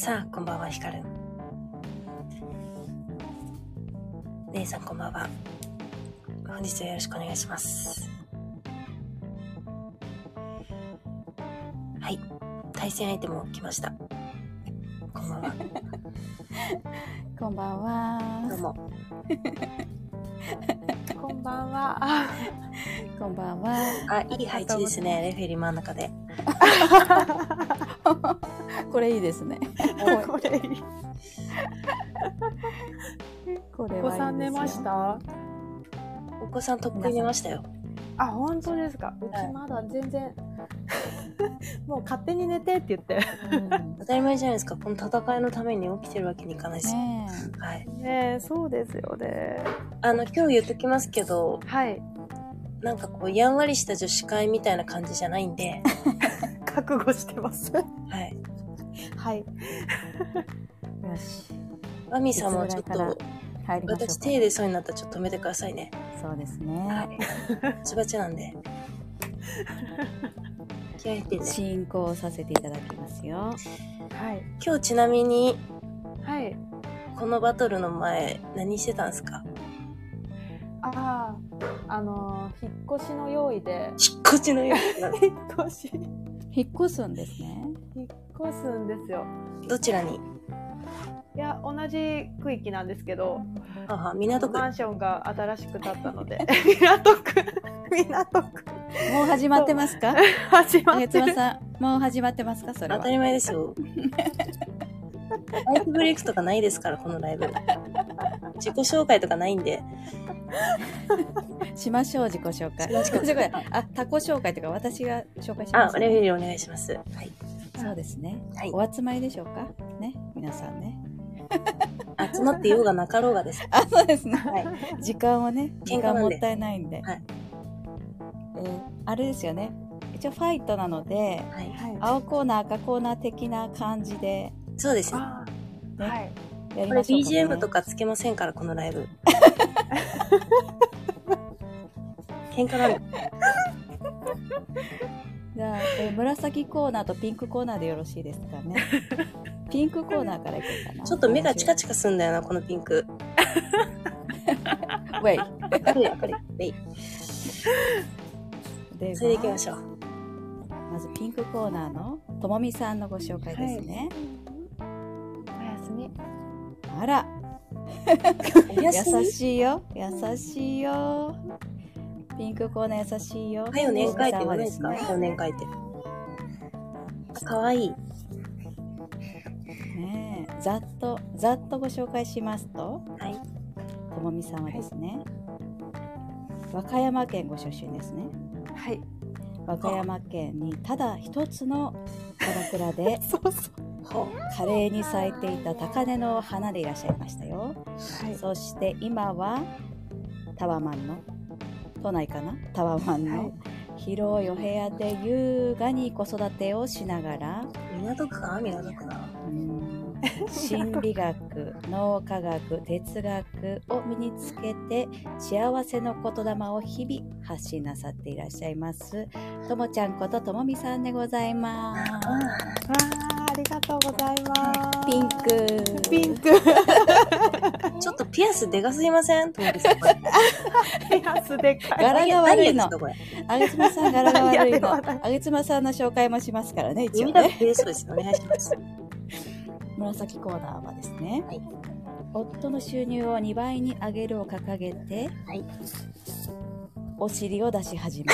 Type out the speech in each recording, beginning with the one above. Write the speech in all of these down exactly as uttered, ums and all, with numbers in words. さあ、こんばんは、ひかる。姉さん、こんばんは。本日はよろしくお願いします。はい、対戦相手も来ました。こんばんは。こんばんは。どうも。こんばんは。こんばんは。あ、いい配置ですね。レフェリー真ん中で。これいいですね。これいい。これはいいですよ。お子さん寝ました？お子さんとっくに寝ましたよ。あ、本当ですか。うちまだ全然、はい、もう勝手に寝てって言って、うん、当たり前じゃないですか。この戦いのために起きてるわけにいかないですよ、ね、はい、ねえ、そうですよね。あの、今日言っときますけど、はい、なんかこうやんわりした女子会みたいな感じじゃないんで覚悟してますはいはいよし、マミさんもちょっと私手入れそうになったらちょっと止めてくださいね。そうですね、はい、しばちなんで気合入って、ね、進行させていただきますよ、はい、今日ちなみに、はい、このバトルの前何してたんですか？ああ、あのー、引っ越しの用意で引っ越しの用意引っ越し引っ越すんですね。引っ越すんですよ。どちらに？いや、同じ区域なんですけど、はは、港区マンションが新しく建ったので港区港区もう始まってますか？始まってる。月間さん、もう始まってますか？それは当たり前ですよ。アイスブレイクとかないですから、このライブ自己紹介とかないんでしましょう。自己紹介、あ、他己紹介とか私が紹介します、ね、あ、レフェリーお願いします、はい、そうですね、はい、お集まりでしょうかね、皆さんね集まってようがなかろうがですあ、そうですね、はい、時間をね、時間もったいないんで、はい、えー、あれですよね、一応ファイトなので、はいはい、青コーナー赤コーナー的な感じで、そうですね、はい、やりましょうかね。これ ビージーエム とかつけませんから、このライブ喧嘩なのじゃあ、えー、紫コーナーとピンクコーナーでよろしいですかねピンクコーナーからいこうかな。ちょっと目がチカチカするんだよな、このピンクウェイウェイで、それでいきましょう。まずピンクコーナーのともみさんのご紹介ですね、はい、おやすみ。あら優しいよ、優しいよ、ピンクコーナー優しいよ。はい、お年会って言わないですか？はい、お年会ってかわいいねえ。ざっとざっとご紹介しますと、はい、ともみさんはですね、はい、和歌山県ご出身ですね。はい、和歌山県にただ一つの鎌倉でそうそう華麗に咲いていた高根の花でいらっしゃいましたよ、はい、そして今はタワマンの都内かな、タワマンの広いお部屋で優雅に子育てをしながら、港区か港区な、うん、心理学、脳科学、哲学を身につけて幸せの言霊を日々発信なさっていらっしゃいますともちゃんことともみさんでございます。わー、ありがとうございます。ピンクピンクちょっとピアスでかすぎません？ピアスでかい。柄が悪いの。あげつまさん柄が悪いの。あげつまさんの紹介もしますからね、一応ね。耳だけですです。お願いします。紫コーナーはですね、はい、夫の収入をにばいに上げるを掲げて、はい、お尻を出し始め、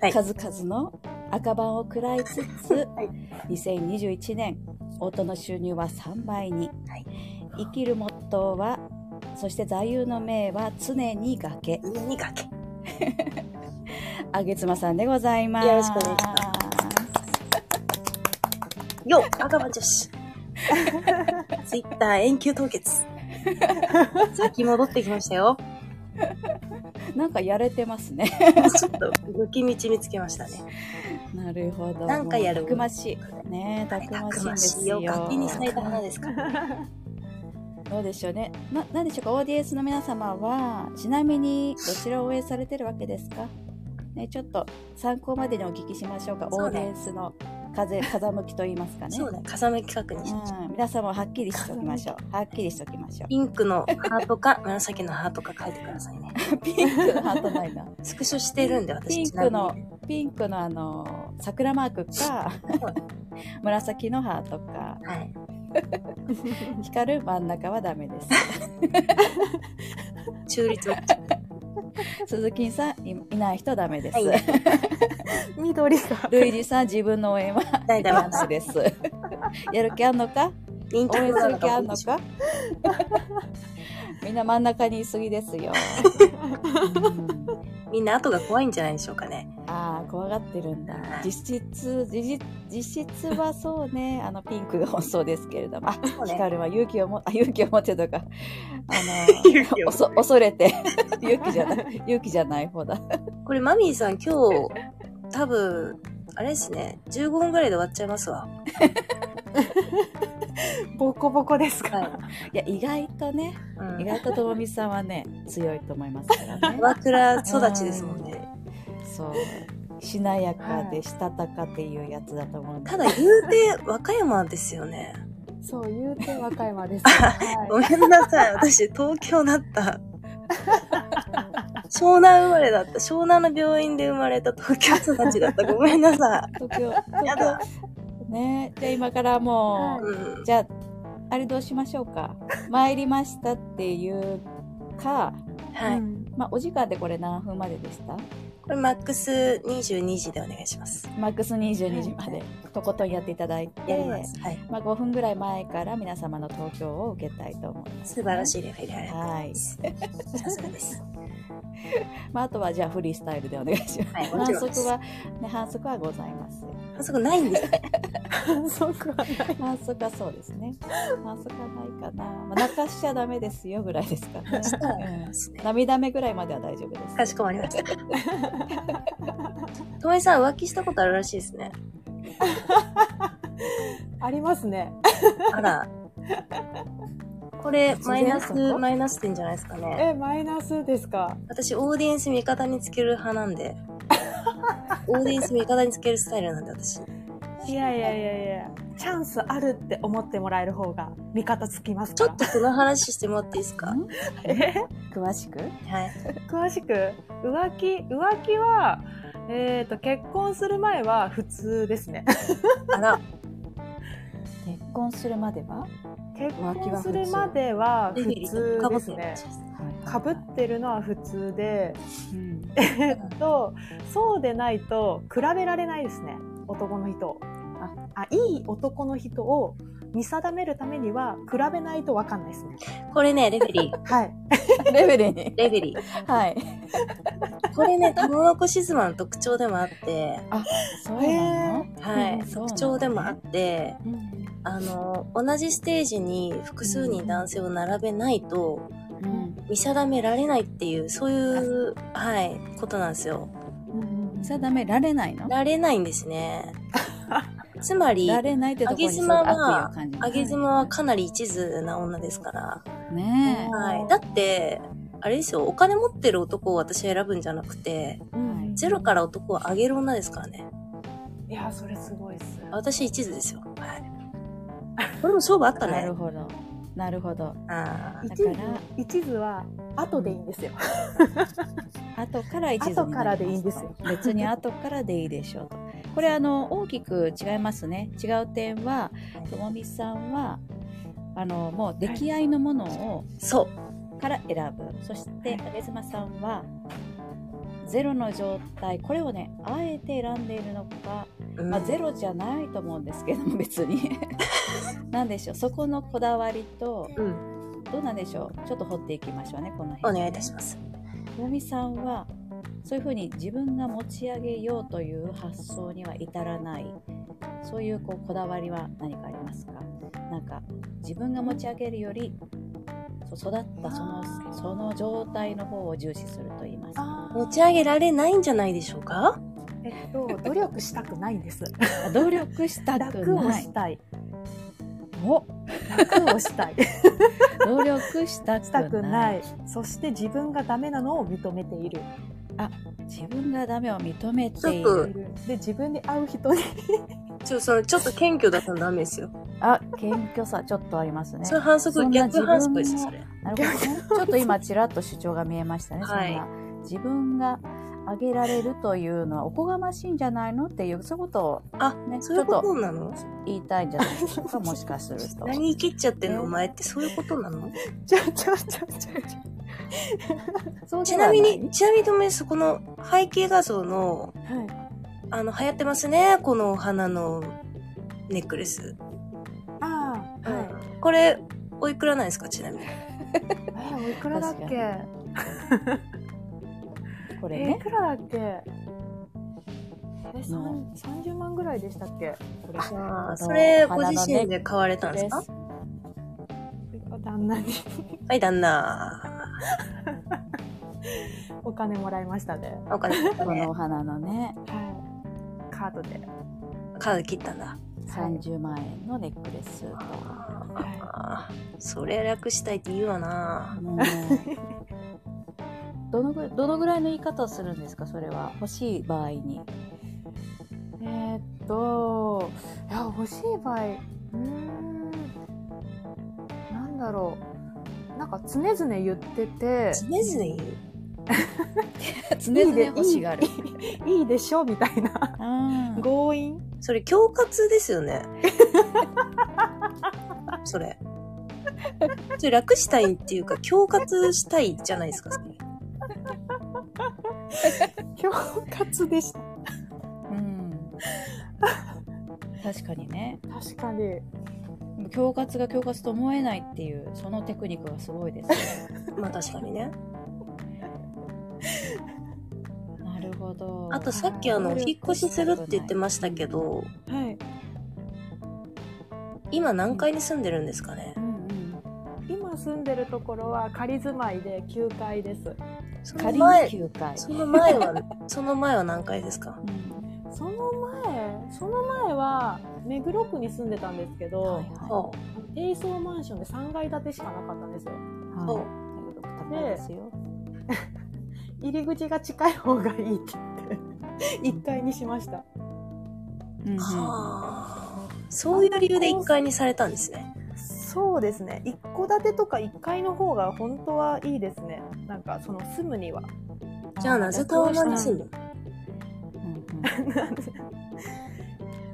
はい、数々の赤番を食らいつつ、はい、にせんにじゅういちねん夫の収入はさんばいに、はい、生きるモットーは、そして座右の銘は常に崖常に崖あげつまさんでございます。よろしくお願いしますよ、赤番女子ツイッター永久凍結さっき戻ってきましたよなんかやれてますねちょっと抜き道見つけましたね。なるほど、なんかやる、たくましいね、たくましいですよ。勝手に咲いた花ですかどうでしょうね、な、なんでしょうか。オーディエンスの皆様はちなみにどちらを応援されてるわけですか、ね、ちょっと参考までにお聞きしましょうか。オーディエンスの風風向きと言いますかね。そうね、風向き確認しましょう。皆さんもはっきりしときましょう。はっきりしときましょう。ピンクのハートか紫のハートか書いてくださいね。ピンクのハートないな。スクショしてるんで私。ピンクのピンクのあの桜マークか紫のハートか。はい。光る真ん中はダメです。中立。鈴木さん い, いない人ダメです、はい、緑がルイジさん自分の応援は大ダメですやる気あんのか応援する気あんのかみんな真ん中にいすぎですよみんな後が怖いんじゃないでしょうかね。ああ、怖がってるんだ。実質、実質はそうね、あのピンクが本そうですけれども、あ、ね、ヒカルは勇気をも、あ、勇気を持ってとか、あの勇気を恐恐れて勇気じゃない勇気じゃない方だ。これマミーさん今日多分あれですね、じゅうごふんぐらいで終わっちゃいますわ。ボコボコですから、はい、いや意外とね、うん、意外とともみさんはね強いと思いますからね。岩倉育ちですもんね。そう、しなやかでしたたかっていうやつだと思う。ただ言うて和歌山ですよね。そう言うて和歌山です、ねはい、ごめんなさい、私東京だった湘南生まれだった。湘南の病院で生まれた東京育ちだった。ごめんなさい。東京やだね、じゃあ今からもう、はい、じゃああれどうしましょうか。参りましたっていうか、はい、まあ、お時間でこれ何分まででした？これマックスにじゅうにじでお願いします。マックスにじゅうにじまで、はい、とことんやっていただいて、やります、はい、まあ、ごふんぐらい前から皆様の投票を受けたいと思います、ね、素晴らしいレフェリーありがとうございます。さすがですまあ、あとはじゃあフリースタイルでお願いします、はい、反則は、ね、反則はございます。反則ないんですね反則はない。反則はそうですね、反則はないかな、まあ、泣かしちゃダメですよぐらいですかね、うん、涙目ぐらいまでは大丈夫です。かしこまりましたともみさん浮気したことあるらしいですねありますねあらこれマイナスマイナス点じゃないですかね。え、マイナスですか。私オーディエンス味方につける派なんでオーディエンス味方につけるスタイルなんで私。いやいやいやいや、チャンスあるって思ってもらえる方が味方つきますから。ちょっとこの話してもらっていいですかえ詳しく、はい、詳しく浮気浮気は、えーと、結婚する前は普通ですねあら結婚するまでは結婚するまでは普通ですね。かぶってるのは普通で、うん、えっとそうでないと比べられないですね。男の人ああいい男の人を見定めるためには比べないと分かんないですね。これねレフェリーはいレフェリーねレフェリーはいこれねタモノコシズマの特徴でもあってあそうなの、はい、うん、特徴でもあって、うん、あの同じステージに複数人男性を並べないと、うん、見定められないっていうそういう、はい、ことなんですよ。見定められないの？られないんですねつまりられないってとこにそう悪意を感じます。あげずまはかなり一途な女ですからねえ、はい、だってあれですよ、お金持ってる男を私は選ぶんじゃなくて、うん、ゼロから男をあげる女ですからね。いやそれすごいっす。私一途ですよ、はい、これも勝負あったねなるほどなるほど。あだから一途は後でいいんですよ後から一途になります。後からでいいんですよ。別に後からでいいでしょうと。これあの大きく違いますね。違う点はともみさんはあのもう出来合いのものを、はい、そうから選ぶ。そしてあげずまさんはゼロの状態、これをねあえて選んでいるのか、うんまあ、ゼロじゃないと思うんですけども別になんでしょう、そこのこだわりと、うん、どうなんでしょう、ちょっと掘っていきましょうねこの辺、ね、お願いいたします。ともみさんはそういうふうに自分が持ち上げようという発想には至らない、そういうこうこだわりは何かありますか？なんか自分が持ち上げるより育ったその、その状態の方を重視すると言います。持ち上げられないんじゃないでしょうか？えっと、努力したくないんです努力したくない。楽をしたい。お楽をしたい。努力したくない。したくない。そして自分がダメなのを認めている。あ、自分がダメを認めている。で、自分に合う人にちょ、そのちょっと謙虚だったらダメですよ。あ、謙虚さちょっとありますね。それ反則、逆反則です、それ。なるほど。ちょっと今ちらっと主張が見えましたね。はい、そんな自分があげられるというのはおこがましいんじゃないのっていうそういうことを、ね、あ、そういうことなの？言いたいんじゃないですかもしかすると。何生きちゃってんの、えー、お前ってそういうことなの？ちょちょちょちょちょ。ちなみにちなみにとめそこの背景画像の、はい、あの流行ってますねこのお花のネックレス。ああ、はい、うん、これおいくらなんですかちなみに？あおいくらだっけ？これね、えー、いくらだっけ？え、さんじゅうまんぐらいでしたっけ？これああ、それご自身で買われたんですか？旦那に。はい、旦那。お金もらいましたね。お金もらいましたね。このお花のね、はい、カードで。カード切ったんだ。さんじゅうまんえんのネックレスと。ああ、それ楽したいって言うわな。もうどのぐどのぐらいの言い方をするんですかそれは欲しい場合にえー、っといや欲しい場合うーんなんだろうなんか常々言ってて常々言う常々欲しがるいい、いいでしょみたいな、うん、強引それ恐喝ですよねそれそれ楽したいっていうか恐喝したいじゃないですかそれ恐喝でしたうん確かにね確かに恐喝が恐喝と思えないっていうそのテクニックがすごいですねまあ確かにねなるほどあとさっきあの引っ越しするって言ってましたけど、はい、今何階に住んでるんですかね、うんうん、今住んでるところは仮住まいできゅうかいですその前、その前は、その前は何階ですか、うん、その前、その前は目黒区に住んでたんですけど、はいはい、低層マンションでさんがい建てしかなかったんですよ、はい、で入り口が近い方がいいって言っていっかいにしました、うん、はそういう理由でいっかいにされたんですねそうですね。一戸建てとかいっかいの方が本当はいいですね。なんかその住むには。じゃあなぜタワマンに住んでる？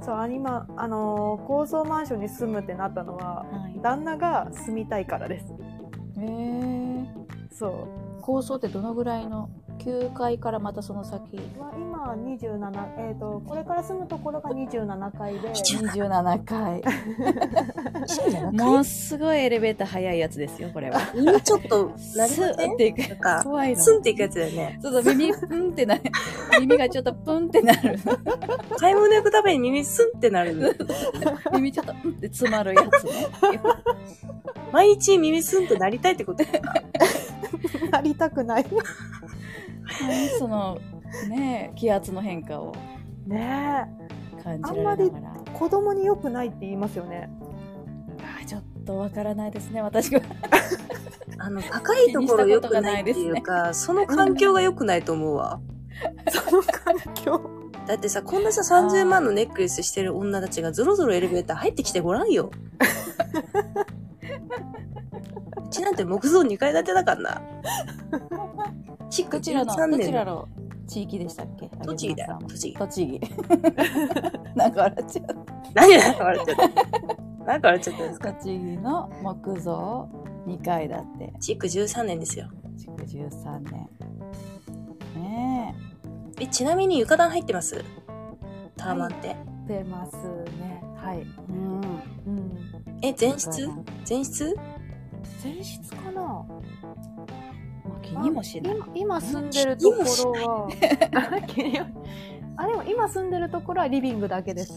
そう今あのー、高層マンションに住むってなったのは、はい、旦那が住みたいからです。へえ。そう。高層ってどのぐらいのきゅうかいからまたその先は今にじゅうなな、えっとこれから住むところがにじゅうななかいでにじゅうななかいもうすごいエレベーター早いやつですよこれはちょっとなるほどねっていくか怖いのスンっていくやつだよねそうそう耳プンってなる耳がちょっとプンってなる買い物行くたびに耳スンってなる耳ちょっとプンって詰まるやつね毎日耳スンとなりたいってことなりたくない何そのね気圧の変化をね感じられながらあんまり子供に良くないって言いますよねあちょっとわからないですね私はあの高いところ良くないっていうか、ね、その環境が良くないと思うわその環境だってさこんなささんじゅうまんのネックレスしてる女たちがゾロゾロエレベーター入ってきてごらんようちなんて木造にかい建てだからなどちらのどちらの地域でしたっけ？栃木だよ。栃木。栃木。なんか笑っちゃう。何なんか笑っちゃう。なんか笑っちゃったんですか？栃木の木造にかいだって。築じゅうさんねんですよ。築じゅうさんねん。ねえ。えちなみに床暖入ってます？タワマンって。入ってますね。はい。うんうん。え全室？全室？全室かな。気にもしない今住んでるところはあでも今住んでるところはリビングだけです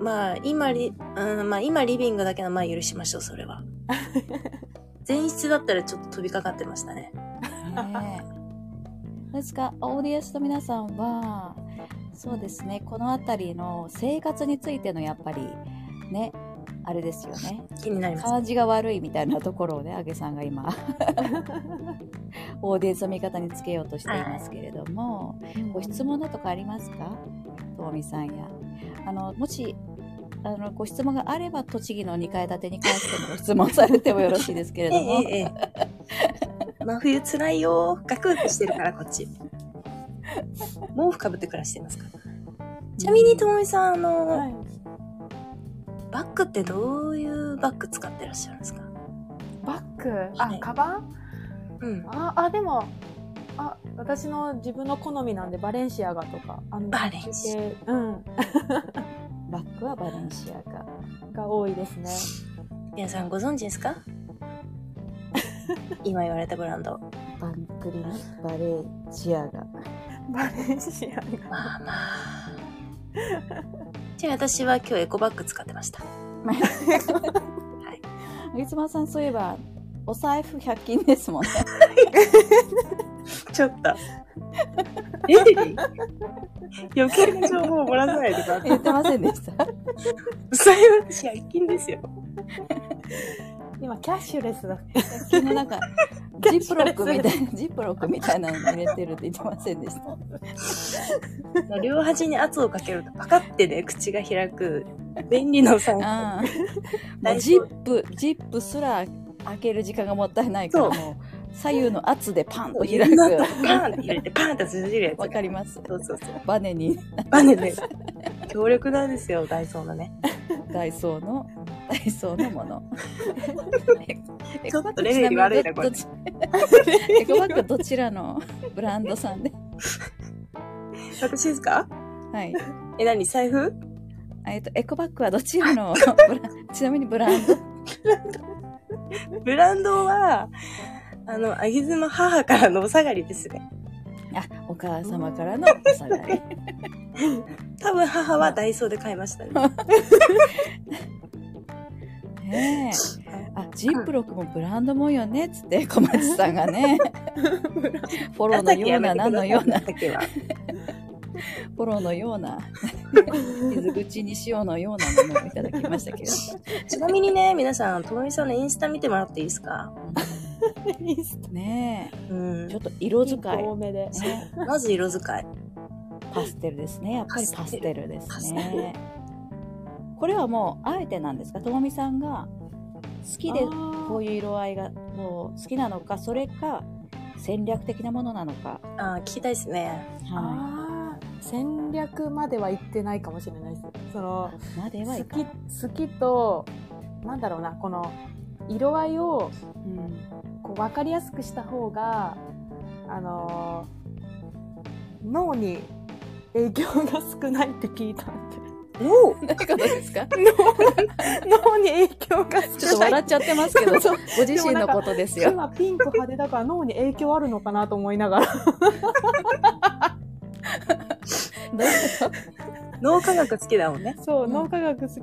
まあ今リ、うんまあ、今リビングだけの前許しましょうそれは前室だったらちょっと飛びかかってましたねどうですかオーディエンスの皆さんはそうですねこの辺りの生活についてのやっぱりねあれですよね気になります感じが悪いみたいなところをねあげさんが今オーディエンスの味方につけようとしていますけれども、はい、ご質問だとかありますかともみさんやあのもしあのご質問があれば栃木のにかい建てに関しても質問されてもよろしいですけれども、ええええ、真冬つらいよ、ガクンとしてるからこっち毛布かぶって暮らしてますから。ちなみにともみさん、あの、はい、バッグってどういうバッグ使ってらっしゃるんですか？バッグ、あ、はい、カバン、うん、ああでもあ私の自分の好みなんでバレンシアガとかあのバレンシア、うんバッグはバレンシアガが多いですね。皆さんご存知ですか？今言われたブランド。バンクリバレンシアガ。バレンシアガ。まあまあ。じゃあ私は今日エコバッグ使ってました。はい。上妻さんそういえばお財布ひゃく均ですもんね。ちょっと。え余計な情報をもらわないでください。言ってませんでした。お財布ひゃく均ですよ。今キャッシュレスだ。昨日なんかジップロックみたいなジップロックみたいなの入れてるって言ってませんでした。両端に圧をかけるとパカってね口が開く便利なお財布。ジップジップすら開ける時間がもったいないからもう左右の圧でパンと開く。パンって入れてパンって閉じるやつ。わかります。そうそうそう。バネにバネで強力なんですよダイソーのね。ダイソーの。ダイソーのものちょっとレベル悪いなこれエコバッグどちらのブランドさんで私ですか？はいえ、何財布？えっと、エコバッグはどちらのちなみにブランドブランドはあのあぎずま母からのお下がりですね。あ、お母様からのお下がり多分母はダイソーで買いましたねね、あジップロックもブランドもんよねっつって小松さんがねフォローのような何のようなフォローのような水口に塩のようなものをいただきましたけどちなみにね皆さんともみさんのインスタ見てもらっていいですか？インスタねえ、うん、ちょっと色使い多めで、ね、まず色使いパステルですね。やっぱりパステルですね。これはもうあえてなんですか？ともみさんが好きでこういう色合いがもう好きなのか、それか戦略的なものなのか。あ聞きたいですね、はい、あ戦略までは言ってないかもしれないです。そのまでは好き好きとなんだろうなこの色合いを、うん、こう分かりやすくした方があの脳に影響が少ないって聞いたんで。脳何かですか？脳に影響がちょっと笑っちゃってますけどご自身のことですよ。今ピンク派手だから脳に影響あるのかなと思いながら脳科学好きだもんね。そう、うん、脳科学好き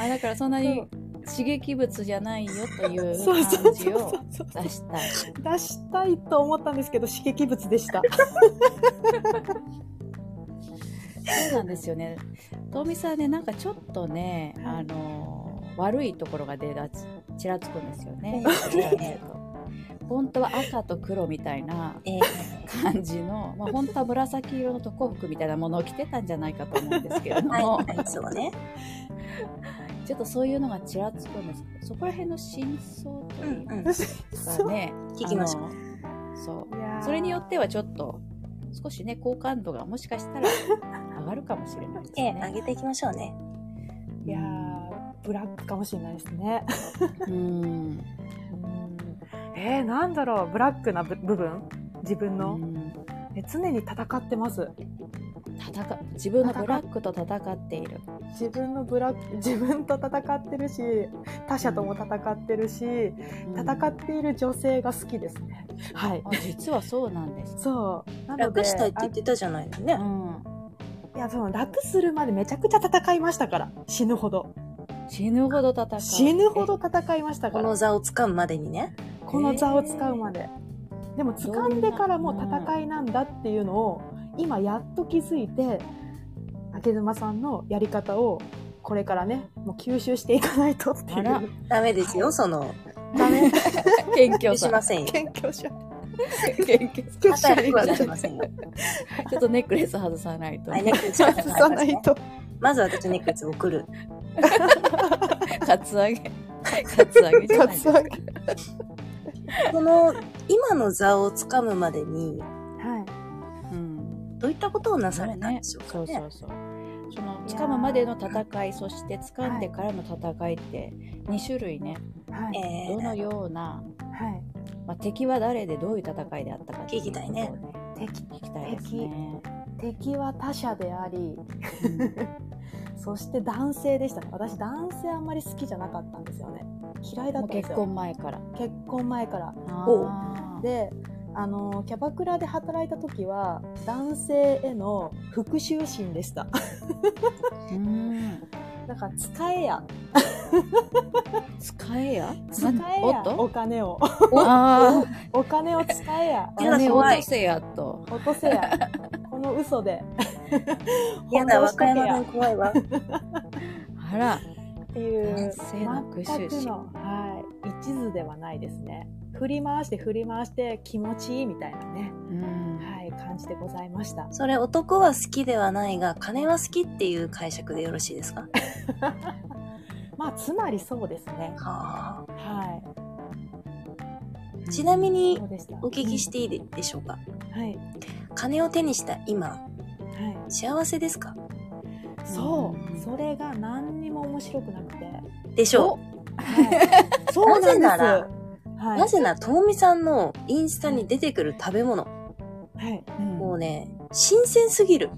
あだからそんなに刺激物じゃないよという感じを出したい出したいと思ったんですけど刺激物でしたそうなんですよね。とみさんね、なんかちょっとね、はい、あの悪いところが出だちちらつくんですよね。本当は赤と黒みたいな感じの、まあ、本当は紫色の特攻服みたいなものを着てたんじゃないかと思うんですけれども、はいはい、そうねちょっとそういうのがちらつくんですけど、そこら辺の真相というかね、うんうん、聞きましょう。そう、それによってはちょっと少しね好感度がもしかしたら上がるかもしれないですね。ええ、上げていきましょうね。いやーブラックかもしれないですね。うん。えー、なんだろうブラックな部分自分のえ常に戦ってます。戦自分のブラックと戦っている。自分のブラック自分と戦ってるし他者とも戦ってるし、うん、戦っている女性が好きですね。はい。実はそうなんです。そう。なので楽したいって言ってたじゃないのね。うん。いやそう楽するまでめちゃくちゃ戦いましたから死ぬほど死ぬほど戦い死ぬほど戦いましたからこの座を掴むまでにねこの座を掴むまで、えー、でも掴んでからもう戦いなんだっていうのを今やっと気づいてあげずまさんのやり方をこれからねもう吸収していかないとっていうダメですよそのダメ謙虚しませんよ謙虚しませんちょっとネックレス外さないと。ネックレス外さないと。まず私ネックレス送る。カツアゲ。カツアゲじゃないですか。この今の座をつかむまでに、はい、うん、どういったことをなされたんでしょうかね。そうそうそう、そのつかむまでの戦い、そしてつかんでからの戦いってに種類ね、はい、どのような、はい、まあ、敵は誰でどういう戦いであったかっていうことを、ね、聞きたいですね。敵、敵は他者であり、うん、そして男性でしたね。私男性あんまり好きじゃなかったんですよね。嫌いだったんですよ。結婚前から。結婚前から。あで、あのキャバクラで働いた時は男性への復讐心でした。うん、だから使えや。使えや。使えや。お金を。あお, お金を使えや。お金を落とせやと。落とせや。この嘘で。嫌だ、若いの怖いわ。あら。っていう全くの、はい、一途ではないですね。振り回して振り回して気持ちいいみたいなね、うん、はい、感じでございました。それ男は好きではないが金は好きっていう解釈でよろしいですか？まあつまりそうですね。はあ、はい。ちなみにお聞きしていいでしょうか？うん、はい。金を手にした今、はい、幸せですか？そう、うん、それが何にも面白くなくてでしょう、はい、そうなんです。なぜなら、はい、なぜならともみさんのインスタに出てくる食べ物、はい、うん、もうね新鮮すぎる。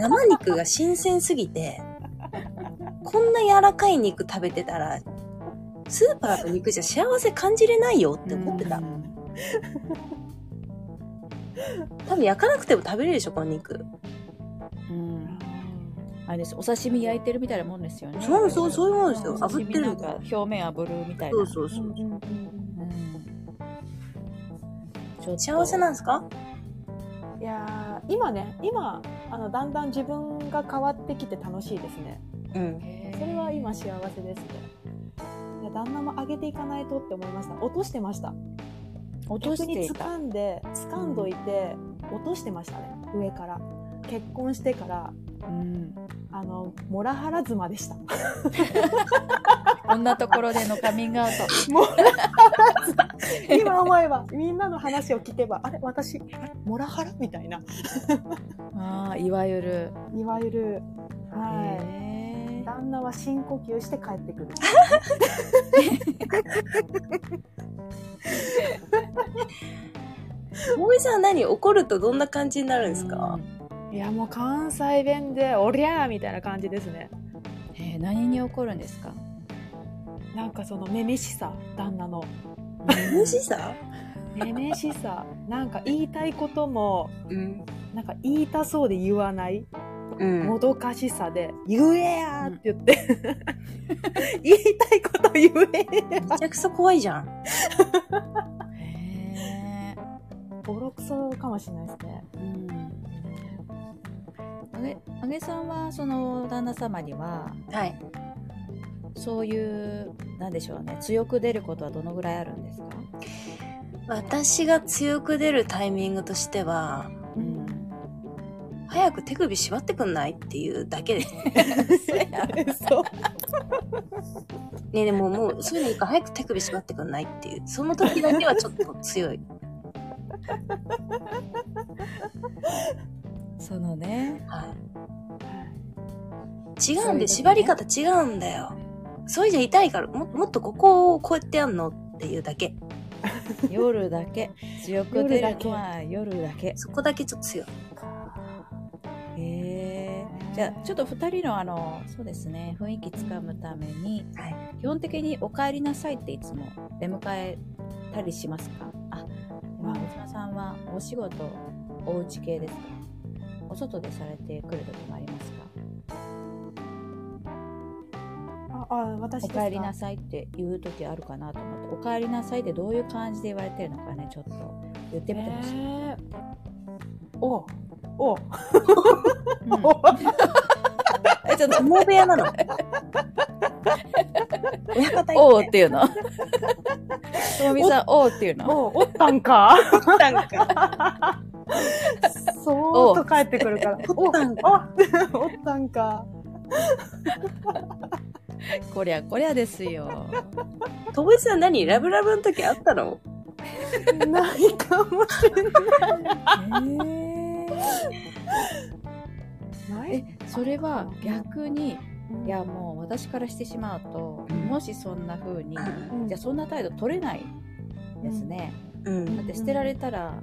生肉が新鮮すぎてこんな柔らかい肉食べてたらスーパーの肉じゃ幸せ感じれないよって思ってた。多分焼かなくても食べれるでしょこの肉。あれです、お刺身焼いてるみたいなもんですよね。そうそう、そういうもんですよ。炙ってるなんか表面炙るみたいな。そうそうそう、うんうん、幸せなんですか？いや今ね、今あのだんだん自分が変わってきて楽しいですね、うん、それは今幸せですね。いや、旦那も上げていかないとって思いました。落としてました。落としていた。逆に掴んで掴んどいて、うん、落としてましたね、上から。結婚してから、うん、あのモラハラ妻でした。こんなところでのカミングアウト。モラハラ、今思えばみんなの話を聞けばあれ私モラハラみたいな。ああ、いわゆるいわゆる、はい、旦那は深呼吸して帰ってくる。もえさん何怒るとどんな感じになるんですか？いやもう関西弁でおりゃーみたいな感じですね。えー、何に怒るんですか？なんかそのめめしさ、旦那のめめしさめめしさ、なんか言いたいことも、うん、なんか言いたそうで言わない、うん、もどかしさで言えやーって言って、うん、言いたいこと言えや。めちゃくそ怖いじゃん。へー、ボロクソかもしれないですね。うん、あげさんはその旦那様には、はい、そういうなんでしょうね、強く出ることはどのぐらいあるんですか？私が強く出るタイミングとしては、うん、早く手首縛ってくんないっていうだけです。ねえ、でももうそういうのいいか、早く手首縛ってくんないっていう、その時だけはちょっと強い。そのね、はい、違うんで、縛り方違うんだよ。それじゃ痛いから も, もっとここをこうやってやんのっていうだけ。夜だけ強く出るのは夜だ け, 夜だけそこだけちょっと強い。へえ。じゃあちょっとふたりのあのそうですね、雰囲気つかむために、はい、基本的にお帰りなさいっていつも出迎えたりしますか？あ、まあ小島さんはお仕事お家系ですか？お外でされてくる時もありますか？ああ、私ですか？お帰りなさいって言う時あるかなと思って、お帰りなさいってどういう感じで言われてるのかね、ちょっと言ってみてほしい。えー、おおおちょっと相撲部屋なの。おうっていうの。ともみさん、おうっていうの。おったんか。おったんか。そーっと帰ってくるから。おったんか。おったんか。こりゃこりゃですよ。ともみさん何ラブラブの時あったの？ないかもしれない。ええ。それは逆に。いやもう私からしてしまうと、もしそんな風に、うん、じゃあそんな態度取れないですね、うん、だって捨てられたら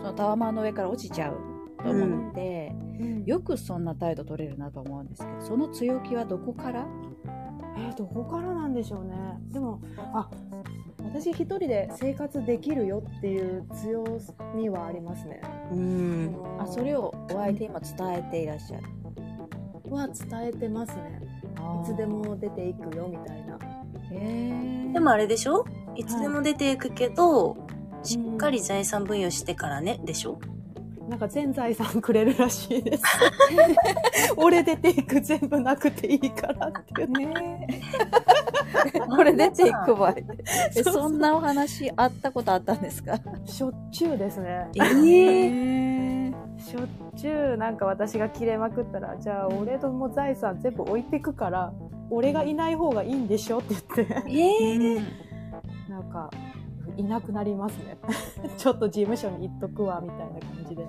そのタワマンの上から落ちちゃうと思って、うん、よくそんな態度取れるなと思うんですけど、その強気はどこから、えー、どこからなんでしょうね。でもあ私一人で生活できるよっていう強みはありますね、うん、あそれをお相手にも伝えていらっしゃるは伝えてますね。いつでも出ていくよみたいな。へでもあれでしょ、いつでも出ていくけど、はい、しっかり財産分与してからねでしょ。なんか全財産くれるらしいです。俺出ていく、全部なくていいからってね。俺出ていく場合え、そんなお話あったことあったんですか？しょっちゅうですね。えー、しょっちゅうなんか私が切れまくったら、じゃあ俺とも財産全部置いてくから、俺がいない方がいいんでしょって言って。えー、なんか。いなくなりますね。ちょっと事務所に行っとくわみたいな感じで。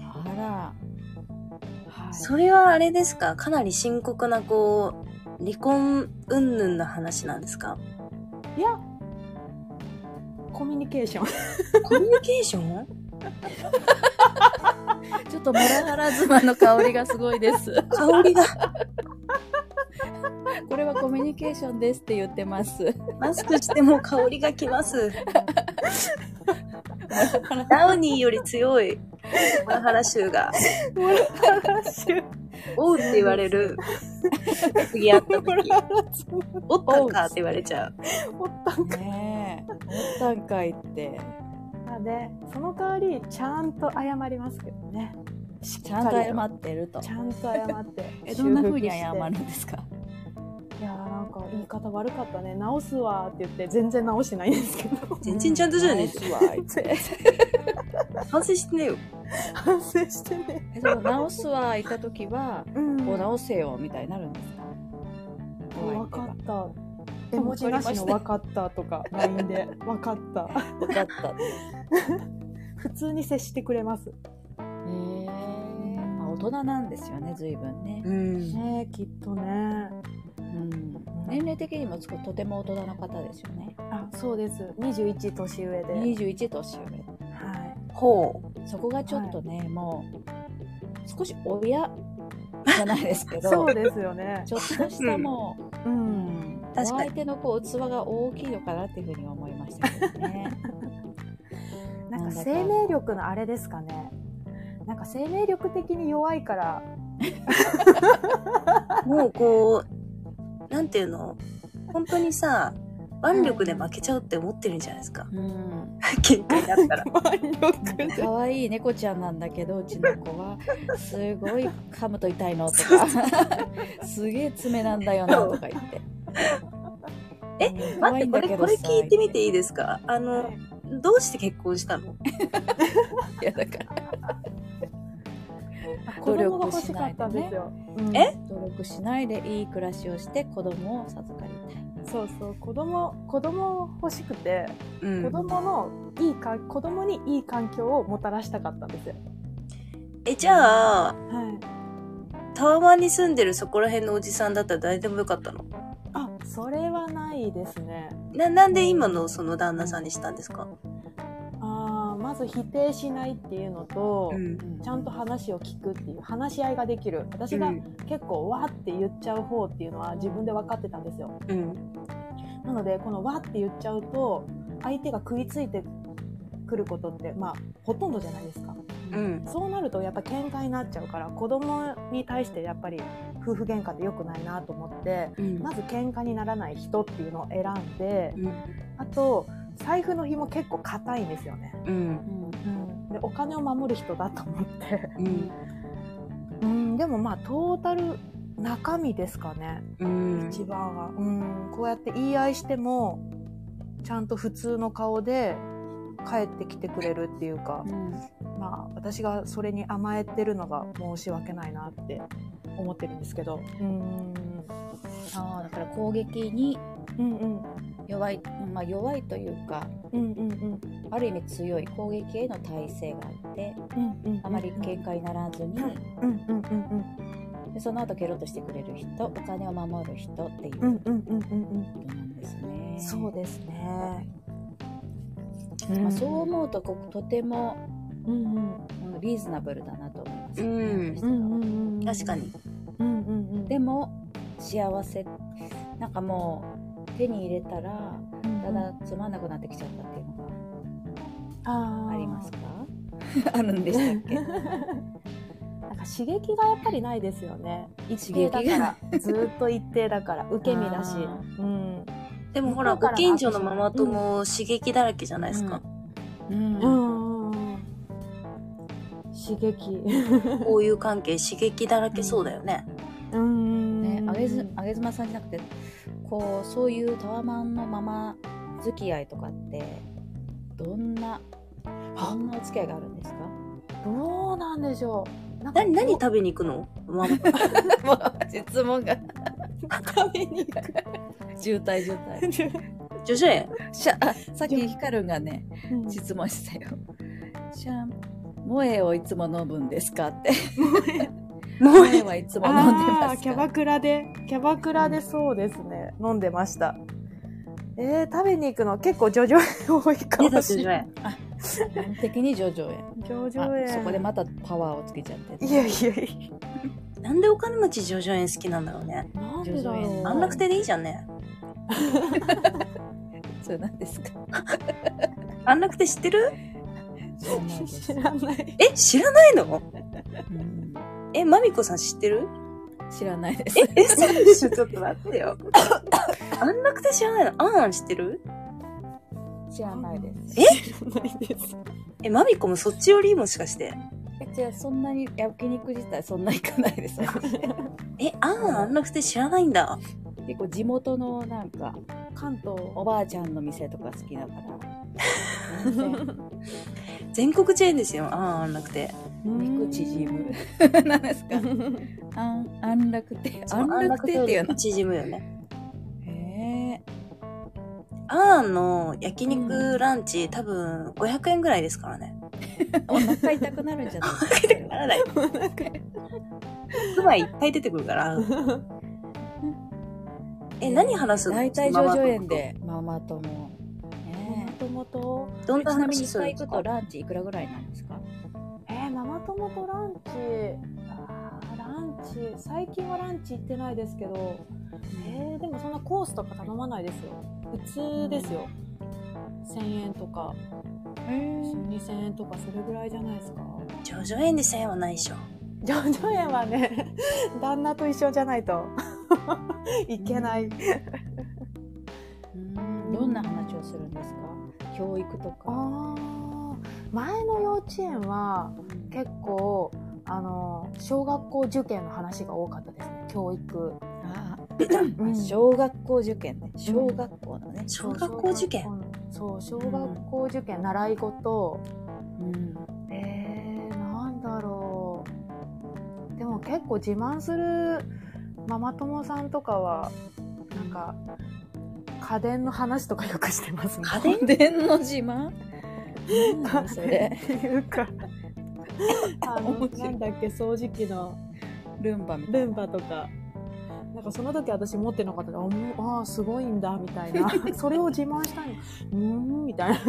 あら、はい、それはあれですか、かなり深刻なこう離婚云々の話なんですか？いや、コミュニケーション。コミュニケーション？ちょっとモラハラ妻の香りがすごいです。香りが。これはコミュニケーションですって言ってます。マスクしても香りがきます。ダウニーより強いモラハラ臭が。モラハラ臭。おうって言われる。次会った時。おったんかって言われちゃう。おったんか。ねえ。おったんかいって。なので、その代わりちゃんと謝りますけどね。ちゃんと謝ってると。ちゃんと謝って。え、どんな風に謝るんですか？いやーなんか言い方悪かったね、直すわって言って全然直してないんですけど、全然ちゃんとじゃないですわって反省してねえよ、反省してねえ。直すわ言った時は、うん、こう直せよみたいになるんですか？分かった、絵文字なしの分かったとか ライン で分かった分かった普通に接してくれます。へえ、まあ、大人なんですよね、随分ね、うん、ねきっとね、うん、年齢的にもとても大人の方ですよね。あ、そうです。にじゅういち年上で。にじゅういち年上。はい。ほう。そこがちょっとね、はい、もう少し親じゃないですけど。そうですよね。ちょっとしたもう、うんうん、確かにお相手のこう器が大きいのかなっていうふうに思いましたけどね。なんか生命力のあれですかね。なんか生命力的に弱いから。もうこう。なんていうの、本当にさ腕力で負けちゃうって思ってるんじゃないですか、うん、喧嘩になったら。かわいい猫ちゃんなんだけど、うちの子はすごい噛むと痛いのとかすげえ爪なんだよなとか言ってえ、うん、待って、これ、これ聞いてみていいですか？あの、どうして結婚したの？いやだから努力しないでね、うん、え努力しないでいい暮らしをして子供を授かりたい。そうそう、子供子供欲しくて、うん、子供のいいか子供にいい環境をもたらしたかったんですよ。え、じゃあ、はい、タワマンに住んでるそこら辺のおじさんだったら誰でもよかったの？あ、それはないですね。 な, なんで今のその旦那さんにしたんですか？まず否定しないっていうのと、うん、ちゃんと話を聞くっていう話し合いができる。私が結構わって言っちゃう方っていうのは自分で分かってたんですよ、うん、なのでこのわって言っちゃうと相手が食いついてくることってまあほとんどじゃないですか、うん、そうなるとやっぱ喧嘩になっちゃうから、子供に対してやっぱり夫婦喧嘩って良くないなと思って、うん、まず喧嘩にならない人っていうのを選んで、うん、あと財布の紐結構硬いんですよね、うんうん、でお金を守る人だと思って、うんうん、でもまあトータル中身ですかね、うん、一番は、うん、こうやって言い合いしてもちゃんと普通の顔で帰ってきてくれるっていうか、うん、まあ私がそれに甘えてるのが申し訳ないなって思ってるんですけど、うん、ああだから攻撃に弱い、うんうん、まあ弱いというか、うんうんうん、ある意味強い攻撃への耐性があって、うんうんうん、あまり警戒ならずに、うんうんうんうん、でその後ケロッとしてくれる人、お金を守る人っていうことなんですね。そうですね。うんまあ、そう思うとこことても、うんうん、リーズナブルだなと思いますね、うん、確かに、うんうんうん、でも幸せなんかもう手に入れたらただつまんなくなってきちゃったっていうのがありますか？ あ, あるんでしたっけ？なんか刺激がやっぱりないですよね。一定だからずっと一定だから受け身だし、うんでもほらご近所のママ友刺激だらけじゃないですか。うん、うんうん、刺激こういう関係刺激だらけそうだよね。うん、ね、あげずあげずまさんじゃなくてこうそういうタワマンのママ付き合いとかってどんなどんなお付き合いがあるんですか？どうなんでしょう。なんか何何食べに行くの？ママもう質問が食べに行く。渋滞渋滞ジョジェさっきヒカルがね、うん、質問したよ。じゃあ萌えをいつも飲むんですかって萌えはいつも飲んでますか？キャバクラでキャバクラでそうですね、うん、飲んでました。えー、食べに行くの結構ジョジョ園多いかもしれない。基本的にジョジョ園ジョジョ園そこでまたパワーをつけちゃっていやいやいやなんでお金持ちジョジョ園好きなんだろうね。なんでだろう。安楽亭でいいじゃんねそれ何ですか安楽亭知ってる？知らない。え、知らないの？うん、え、まみこさん知ってる？知らないです。え、ちょっと待ってよ安楽亭知らないの？あんあん知ってる？知らないです。え知らないです。え、まみこもそっちよりもしかして？じゃあそんなに焼肉自体そんな行かないですえ、あんあんなくて知らないんだ。結構地元のなんか関東おばあちゃんの店とか好きだから全国チェーンですよ。あんあんなくて肉縮む何ですかあんあんなくてあんなくてっていうの縮むよね。あんの焼肉ランチ、うん、多分ごひゃくえんぐらいですからねお腹痛くなるんじゃないお腹痛くならないつまいっぱい出てくるからえ、何話すの？大体上場園でママ友ママ友とどんな話するんですか？ちなみにいっかい行くとランチいくらぐらいなんですか？えー、ママ友とランチあランチ最近はランチ行ってないですけど、えー、でもそんなコースとか頼まないですよ。普通ですよ、うん、せんえんとかにせんえんとかそれぐらいじゃないですか。上場園でせんえんはないでしょ。上場園はね旦那と一緒じゃないといけない、うん、どんな話をするんですか？教育とか。あ前の幼稚園は結構あの小学校受験の話が多かったですね。教育あうん、小学校受験ね。小学校のね、うん、小学校受験そう小学校受験、うん、習い事、うん、えー、なんだろう。でも結構自慢するママ友さんとかはなんか家電の話とかよくしてますね。家電の自慢なんそれいうかあのなんだっけ掃除機のルンバみたいなルンバとかなんかその時私持ってなかったからああすごいんだみたいなそれを自慢したいのうーんみたいな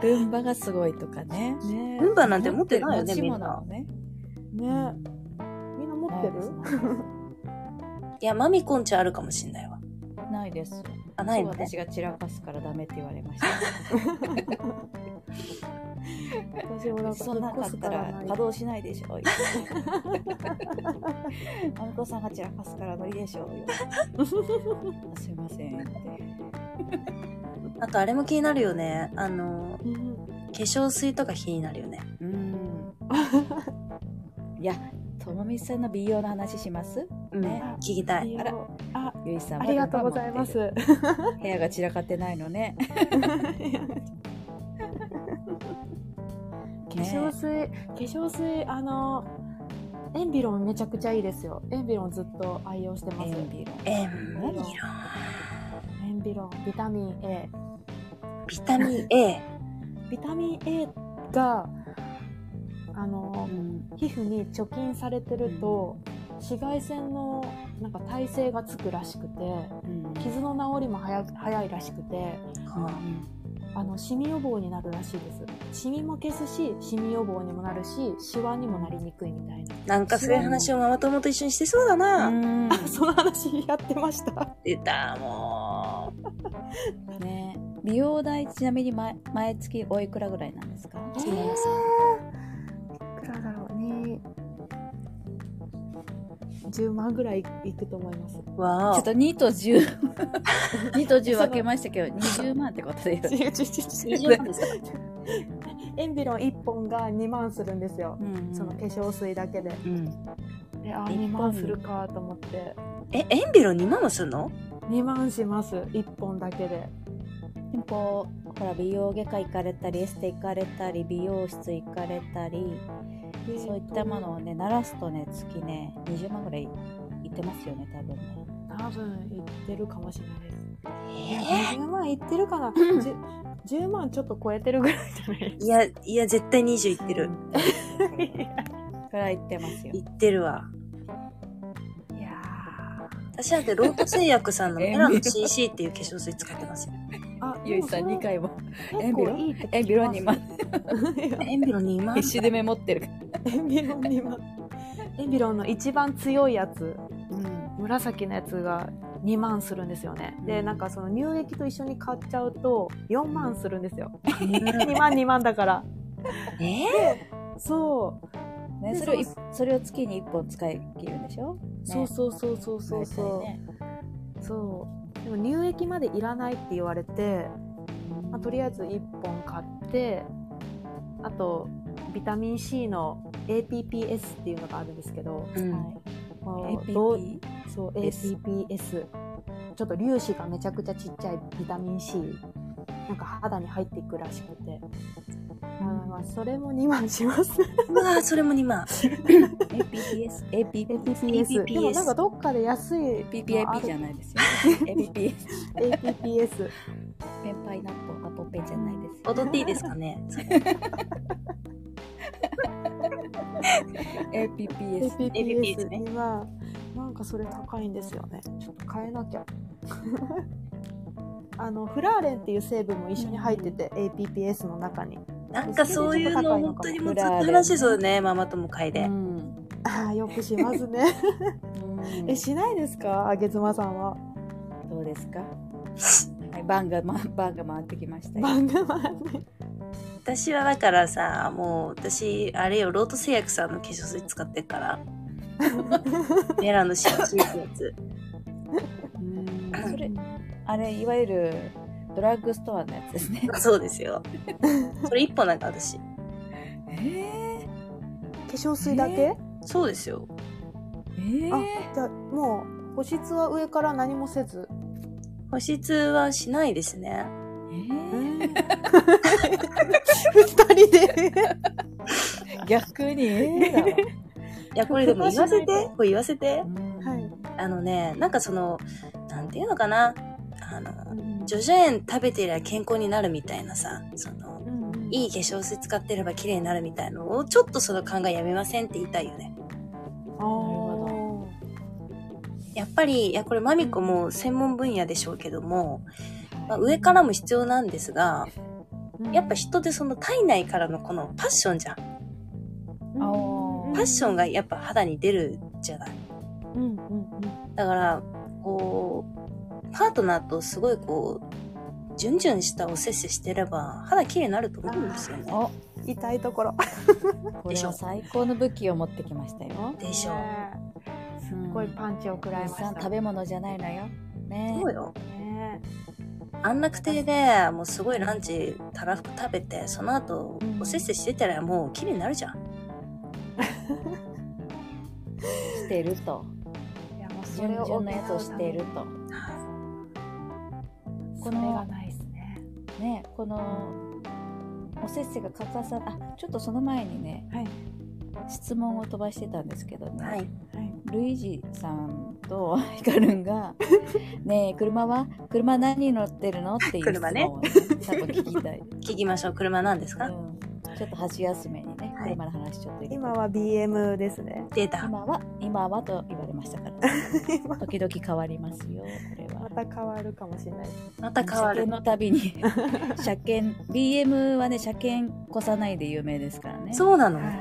ルンバがすごいとか ね, ねルンバなんて持ってないよねみんなね、うん、みんな持ってるいやマミコンちゃんあるかもしんないわ。ないです。あないの、ね、私が散らかすからダメって言われました私もなんかそんなかったら稼働しないでしょあんこさんが散らかすから無理でしょすいませんあとあれも気になるよねあの、うん、化粧水とか気になるよね。うんいやともみさんの美容の話します、うんね、聞きたい。あら、あ、ゆいさんありがとうございます。部屋が散らかってないのね。化粧水、化粧水、あのエンビロンめちゃくちゃいいですよ。エンビロンずっと愛用してます。エンビロン、エンビロン、エンビロン、ビタミン A、 ビタミン A ビタミン A があの、うん、皮膚に除菌されてると、うん、紫外線のなんか耐性がつくらしくて、うん、傷の治りも早、早いらしくて、うん、あのシミ予防になるらしいです。シミも消すし、シミ予防にもなるし、シワにもなりにくいみたいな。なんかそういう話をママ友と一緒にしてそうだな。うん、あ、その話やってました。出た、もう。ね、美容代ちなみに 毎, 毎月おいくらぐらいなんですか？えーじゅうまんぐらいいくと思います。わー、ちょっとにとじゅう にとじゅう分けましたけどにじゅうまんってことでエンビロンいっぽんがにまんするんですよ、うんうん、その化粧水だけで、うん、で、あ、にまんするかと思って。え、エンビロンにまんもするの？にまんします、いっぽんだけで。でもこうほら美容外科行かれたり、エステ行かれたり、美容室行かれたり、そういったものをね、鳴らすとね、月ね、にじゅうまんぐらいいってますよね、多分ね。多分いってるかもしれないです。えー、にじゅうまんいってるかな。じゅうまんちょっと超えてるぐらいじゃないですか。いや、いや、絶対にじゅういってる。ぐらいいってますよ。いってるわ。いやー。私なんてロート製薬さんのメラの シーシー っていう化粧水使ってますよ。あ、ゆいさんにかいもエンビロン、いいエンビロンにまん、エンビロンにまん必死でメモってる。エンビロンにまん、エンビロンの一番強いやつ、うん、紫のやつがにまんするんですよね、うん、でなんかその乳液と一緒に買っちゃうとよんまんするんですよ、うん、にまんにまんだから。えー、そう、ね、それをそれを月にいっぽん使い切るんでしょ、ね、そうそうそうそうそうそう、ね、そう。でも乳液までいらないって言われて、まあ、とりあえずいっぽん買って、あとビタミン C の エーピーピーエス っていうのがあるんですけど、うん、はい、エーピーピーエス、 そう エーピーピーエス、 ちょっと粒子がめちゃくちゃちっちゃいビタミン C、 なんか肌に入っていくらしくて、うん、あ、それもにまんします。うわ、それもにまん。 エーピーピーエス、 エーピーピーエス、 でもなんかどっかで安い エーピーピーアイピー じゃないですよ。 エーピーピーエス、 エーピーピーエス ペンパイナッポンアポペンじゃないですよ。踊っていいですかね。エーピーピーエス、 エーピーピーエス ね。今なんかそれ高いんですよね。ちょっと変えなきゃ。あのフラーレンっていう成分も一緒に入ってて、うん、エーピーピーエス の中に。なんかそういうの本当にもうずっと話してそうね、ママ友会で、うん、ああよくしますね。、うん、え、しないですか、あげつまさんは。どうですか。はい、番が、ま、番が回ってきましたよ。番が回って私はだからさ、もう私あれよ、ロート製薬さんの化粧水使ってるから。メラのシーシーってやつ。うん、それあれいわゆるドラッグストアのやつですね。そうですよ。それ一本なんか私。えー、化粧水だけ？えー、そうですよ。えー、あ、じゃあもう保湿は上から何もせず。保湿はしないですね。えー、ふたりで逆に。えー、いや、これでも言わせて、これ言わせて。はい。あのね、なんかそのなんていうのかな。あの、うん、ジョジョ園食べてりゃ健康になるみたいなさ、その、うんうん、いい化粧水使ってれば綺麗になるみたいなのをちょっとその考えやめませんって言いたいよね。あー、やっぱり、いや、これマミコも専門分野でしょうけども、まあ、上からも必要なんですが、やっぱ人ってその体内からのこのパッションじゃん、うん、パッションがやっぱ肌に出るじゃない、うんうんうん、だからこうパートナーとすごいこうジュンジュンしたおせっせしてれば肌綺麗になると思うんですよね。お、痛いところ。これは最高の武器を持ってきましたよ。でしょ。すっごいパンチを食らいました。うん、食べ物じゃないのよ。ね。そうよ。ね。安楽亭でもうすごいランチたらふく食べて、その後おせっせしてたらもう綺麗になるじゃん。していると、いやもうそれを順なやつをしていると、このそれがないですね。ね、このおせっせがかかさ、あ、ちょっとその前にね、はい、質問を飛ばしてたんですけどね、はいはい、ルイージさんとヒカルンがねえ車は車何乗ってるのっていう質問を、ね、車ね、多分聞きたい聞きましょう。車なんですか、うん、ちょっと箸休めにね、はい、車の話ちょっと今は ビーエム ですね。出た、今は今はと言われましたから時々変わりますよ。これはまた変わるかもしれない。また変わる、車検のたびに車検 ビーエム はね、車検こさないで有名ですからね。そうなの、はい、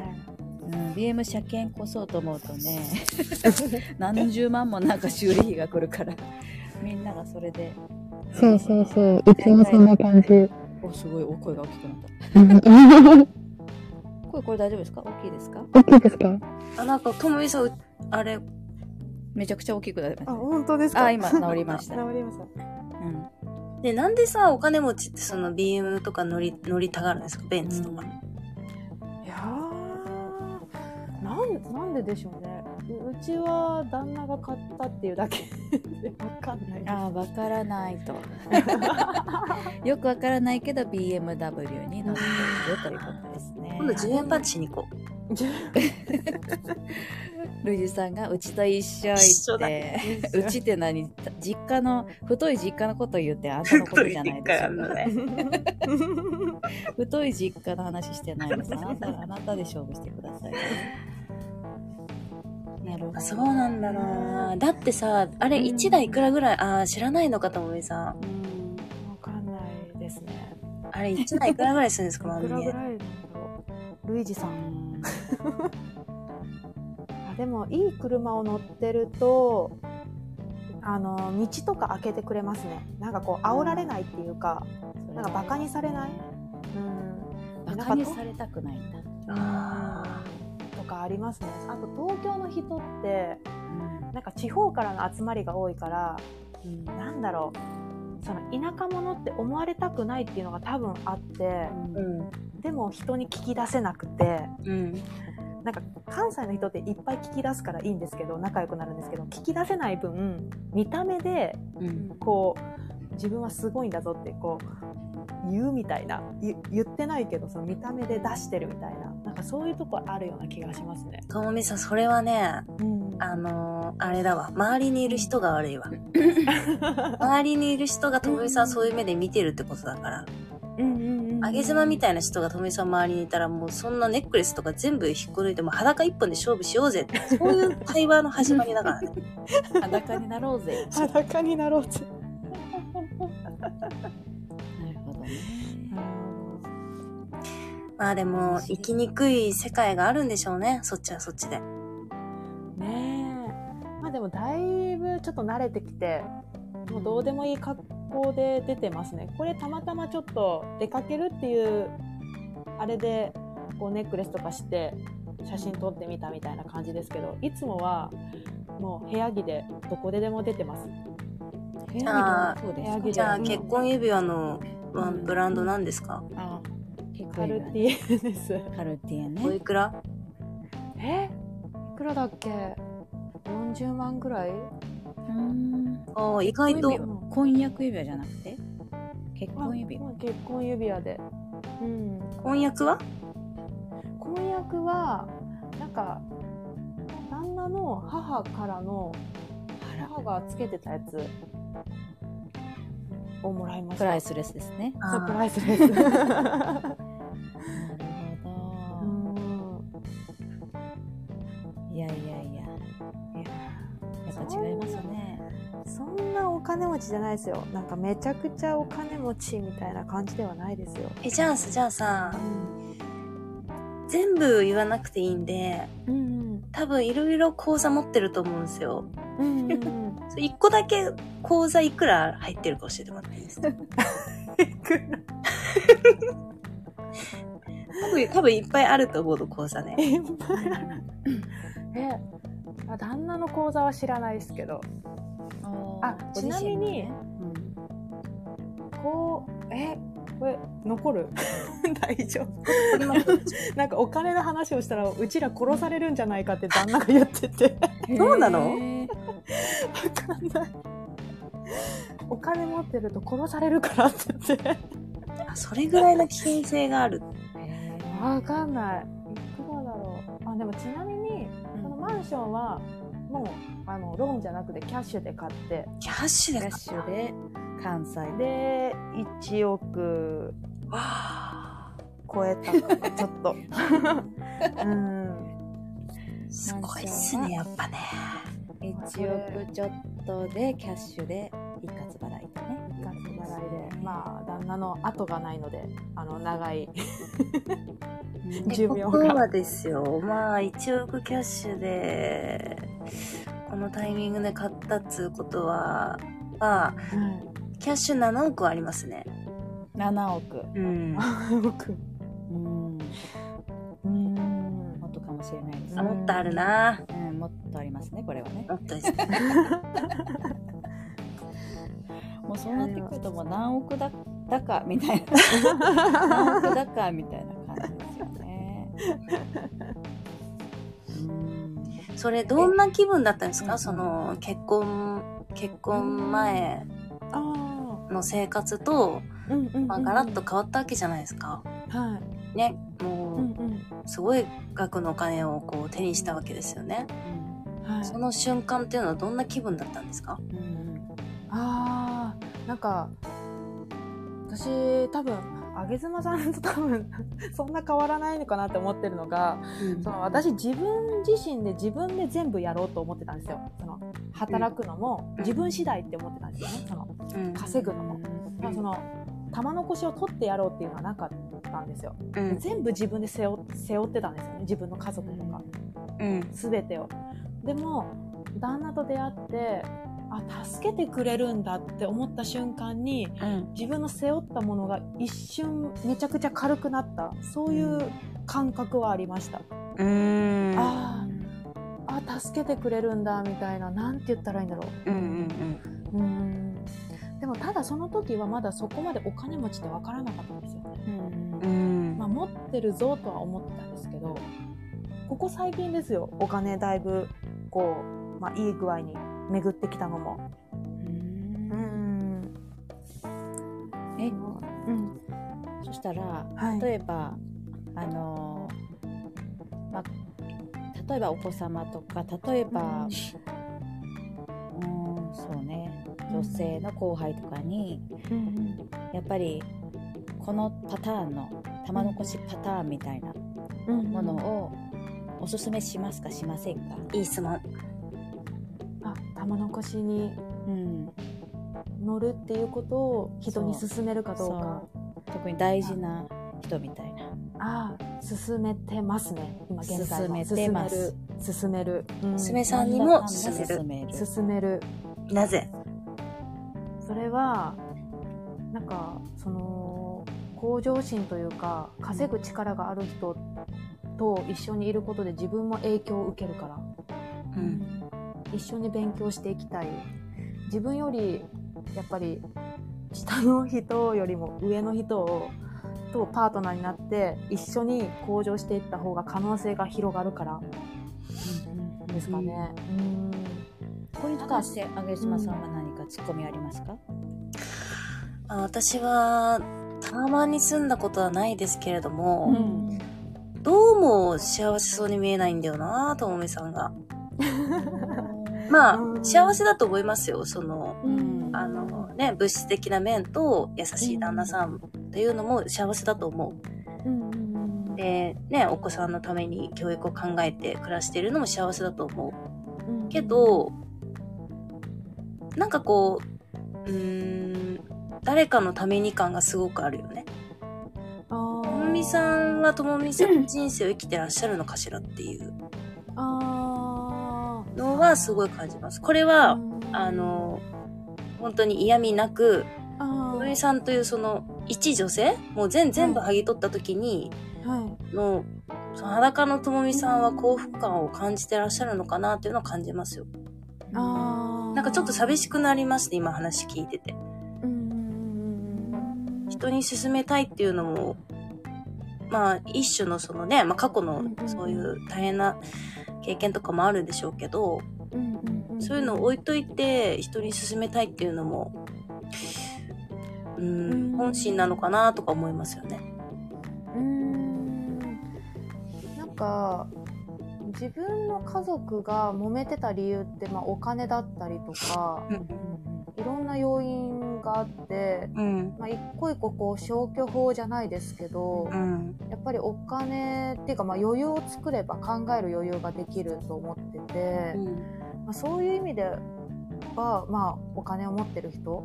うん、ビーエム 車検こそうと思うとね何十万もなんか修理費が来るからみんながそれで、そうそうそう、いつもそんな感じ。お、すごい、お声が大きくなった声、これ大丈夫ですか、大きいですか、大きいですか。あ、なんかともみさん、あれめちゃくちゃ大きくなりました。あ、本当ですか。あ、今治りました治りました、うん、で、なんでさお金持ちってその ビーエム とか乗り、乗りたがるんですか、ベンツとか、うん、いやーなん、なんででしょうね。うちは旦那が買ったっていうだけで分かんない。ああ、分からないとよく分からないけど ビーエムダブリュー に乗っているということですね。今度じゅうえんパンチしに行こうルイジさんがうちと一緒行ってうちって何、実家の太い実家のこと言って、あんたのことじゃないですか太い実家の話してないです。あなた、あなたで勝負してくださいなるほど、そうなんだな。だってさ、あれいちだいいくらぐらい、うん、あ、知らないのかともみさん。うん、分かんないですね。あれいちだいいくらぐらいするんですかいくらぐらいなんだろう、ルイジさんあ、でもいい車を乗ってると、あの道とか開けてくれますね。なんかこう煽られないっていうか、うん、なんかバカにされない、うん、バカにされたくないんだ、あーありますね。あと東京の人って、うん、なんか地方からの集まりが多いから、うん、なんだろう、その田舎者って思われたくないっていうのが多分あって、うん、でも人に聞き出せなくて、うん、なんか関西の人っていっぱい聞き出すからいいんですけど、仲良くなるんですけど、聞き出せない分見た目で、うん、こう自分はすごいんだぞってこう言うみたいな、言ってないけどその見た目で出してるみたいな、なんかそういうとこあるような気がしますね。ともみさん、それはね、うん、あのー、あれだわ、周りにいる人が悪いわ周りにいる人がともみさんそういう目で見てるってことだから、うんうんうんうん、あげ妻みたいな人がともみさん周りにいたら、もうそんなネックレスとか全部引っこ抜いても裸一本で勝負しようぜって、そういう会話の始まりだからね裸になろうぜ裸になろうぜまあでも生きにくい世界があるんでしょうね、そっちはそっちでねえ。まあでもだいぶちょっと慣れてきて、もうどうでもいい格好で出てますね。これたまたまちょっと出かけるっていうあれでこうネックレスとかして写真撮ってみたみたいな感じですけど、いつもはもう部屋着でどこででも出てます。部屋着でもそうですか。じゃあ結婚指輪のブランドなんですか？あ、カルティエです。カルティエね。おいくら？え、いくらだっけ？よんじゅうまんぐらい？うーん。ああ、意外と婚約指輪じゃなくて結婚指輪。結婚指輪で。うん。婚約は？婚約はなんか旦那の母からの、母がつけてたやつ。をもらいました。プライスレスですね。あ、プライスレス。なるほど。いやいやいや。やっぱ違いますね。そんな、そんなお金持ちじゃないですよ。なんかめちゃくちゃお金持ちみたいな感じではないですよ。え、じゃあさ、じゃあさ、うん、全部言わなくていいんで、うんうん、多分いろいろ口座持ってると思うんですよ。うんうんうん、いっこだけ口座いくら入ってるか教えてもらっていいですかいくら多分、多分いっぱいあると思うの、口座ね。いっぱいある。え、旦那の口座は知らないですけど。あ、ちなみに、ね、うん、こう、え、これ残る大丈夫なんかお金の話をしたらうちら殺されるんじゃないかって旦那が言っててどうなの分かんないお金持ってると殺されるからって言ってあそれぐらいの危険性がある分かんないどうだろうあでもちなみにこのマンションはもうあのローンじゃなくてキャッシュで買ってキャッシュで買ったキャッシュで関西でいちおく超えたかなちょっとうんすごいっすねやっぱねいちおくちょっとでキャッシュで一括払いだね一括払いでまあ旦那の後がないのであの長い寿命がそうですよまあいちおくキャッシュでこのタイミングで買ったっつうことはああうん、キャッシュななおくありますねななおくうんななおくうんうんもっとかもしれないです、ね、もっとあるな、うん、もっとありますねこれはねもっとですねもうそうなってくるともう何億だだかみたいな何億だかみたいな感じですよねうんそれどんな気分だったんですかその結婚結婚前の生活と、うんうんまあ、ガラッと変わったわけじゃないですか、はい、ね、もう、うんうん、すごい額のお金をこう手にしたわけですよね、うんはい、その瞬間っていうのはどんな気分だったんですか、うんうん、あーなんか私多分あげ妻さんと多分そんな変わらないのかなって思ってるのが、うん、その私自分自身で自分で全部やろうと思ってたんですよその働くのも自分次第って思ってたんですよねその、うん、稼ぐのも、まあ、その玉の腰を取ってやろうっていうのはなかったんですよ、うん、全部自分で背負、背負ってたんですよね自分の家族とか、うん、全てをでも旦那と出会ってあ助けてくれるんだって思った瞬間に、うん、自分の背負ったものが一瞬めちゃくちゃ軽くなったそういう感覚はありました、うん、ああ助けてくれるんだみたいななんて言ったらいいんだろう、うんうんうん、うんでもただその時はまだそこまでお金持ちって分からなかったんですよね、うんまあ、持ってるぞとは思ってたんですけどここ最近ですよお金だいぶこう、まあ、いい具合に巡ってきたのもうんえ、うん、そしたら、はい、例えばあの、まあ、例えばお子様とか例えば、うん、うんそうね女性の後輩とかに、うん、やっぱりこのパターンの玉の腰パターンみたいなものをおすすめしますかしませんかいい質問玉の腰に乗るっていうことを人に勧めるかどうか、うん、特に大事な人みたいなあ勧めてますね今現在は勧めてます勧める娘さんにも勧める勧める、勧めるなぜそれはなんかその向上心というか稼ぐ力がある人と一緒にいることで自分も影響を受けるから、うん一緒に勉強していきたい自分よりやっぱり下の人よりも上の人をとパートナーになって一緒に向上していった方が可能性が広がるからですかね、うんうん、これに関してあげ島さんは何かツッコミありますか、うん、あ私はタワマンに住んだことはないですけれども、うん、どうも幸せそうに見えないんだよなともめさんがまあ、うん、幸せだと思いますよその、うん、あのね物質的な面と優しい旦那さんというのも幸せだと思う、うん、でねお子さんのために教育を考えて暮らしているのも幸せだと思う、うん、けどなんかこううーん誰かのために感がすごくあるよねともみさんはともみさんの人生を生きてらっしゃるのかしらっていうのはすごい感じます。これは、うん、あの本当に嫌味なく、ともみさんというその一女性もう 全, 全部剥ぎ取った時に、はい、のその裸のともみさんは幸福感を感じてらっしゃるのかなっていうのを感じますよ。あなんかちょっと寂しくなりまして今話聞いてて、うん、一当に進めたいっていうのも、まあ一種のそのね、まあ、過去のそういう大変な経験とかもあるんでしょうけど、そういうのを置いといて人に勧めたいっていうのも、うん、うん、本心なのかなとか思いますよね。うーん、なんか自分の家族が揉めてた理由って、まあ、お金だったりとか、うん、いろんな要因があって、うんまあ、一個一個こう消去法じゃないですけど、うん、やっぱりお金っていうか、まあ、余裕を作れば考える余裕ができると思ってて、うんまあ、そういう意味では、まあ、お金を持ってる人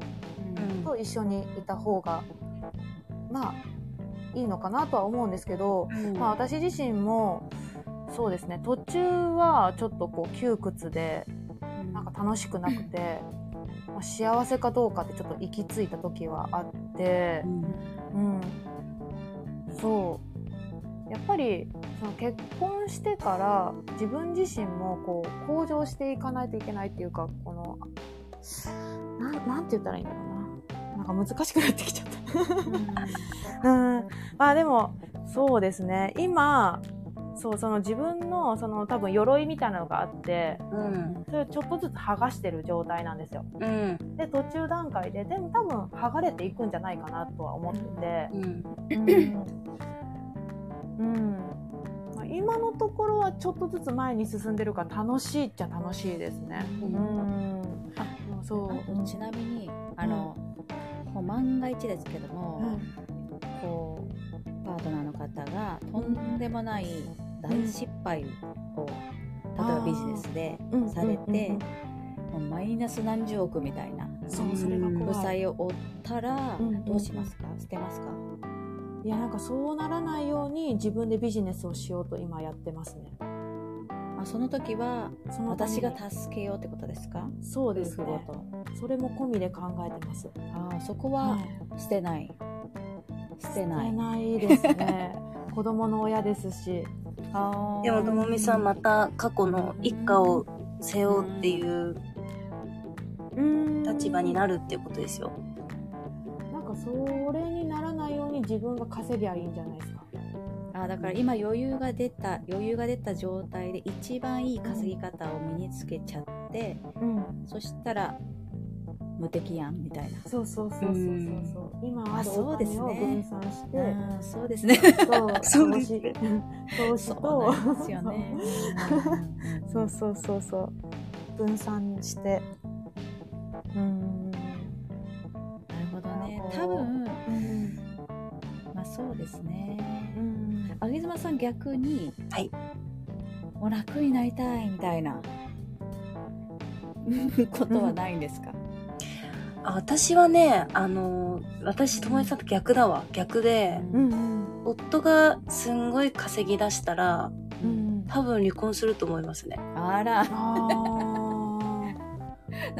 と一緒にいた方が、まあ、いいのかなとは思うんですけど、うんまあ、私自身もそうですね、途中はちょっとこう窮屈でなんか楽しくなくて、うんまあ、幸せかどうかってちょっと行き着いた時はあって、うんうん、そうやっぱりその結婚してから自分自身もこう向上していかないといけないっていうか、この な, なんて言ったらいいんだろうな、なんか難しくなってきちゃったうん、まあでもそうですね、今そうその自分 の, その多分鎧みたいなのがあって、うん、それをちょっとずつ剥がしてる状態なんですよ、うん、で途中段階ででも多分剥がれていくんじゃないかなとは思ってて、うんうんまあ、今のところはちょっとずつ前に進んでるから楽しいっちゃ楽しいですね、うんうん、あそうあちなみにあの、うん、こう万が一ですけども、うん、こうパートナーの方がとんでもない大失敗を、うん、例えばビジネスでされて、うんうん、マイナス何十億みたいな、そうそれが負債を負ったらどうしますか、うん、捨てますか。いやなんかそうならないように自分でビジネスをしようと今やってますね。あ、その時はその私が助けようってことですか。そうですね、それも込みで考えてます。あ、そこは捨てない、はい、捨てない捨てないですね子供の親ですし。あ、でもともみさんまた過去の一家を背負うっていう立場になるっていうことですよ。なんかそれにならないように自分が稼ぎゃいいんじゃないですか。あ、だから今余裕が出た余裕が出た状態で一番いい稼ぎ方を身につけちゃって、うん、そしたら無敵やんみたいな。そうそうそうそうそう、うん、今はお金を分散して、うん、そうですね、そうですね、投資とそうそうそうそう分散して、うーん、なるほどね、多分、うん、まあそうですね。あげずまさん逆に、はい、もう楽になりたいみたいなことはないんですか。あ、私はね、あの私ともえさんと逆だわ。逆で、うんうん、夫がすんごい稼ぎ出したら、うん、多分離婚すると思いますね。あらな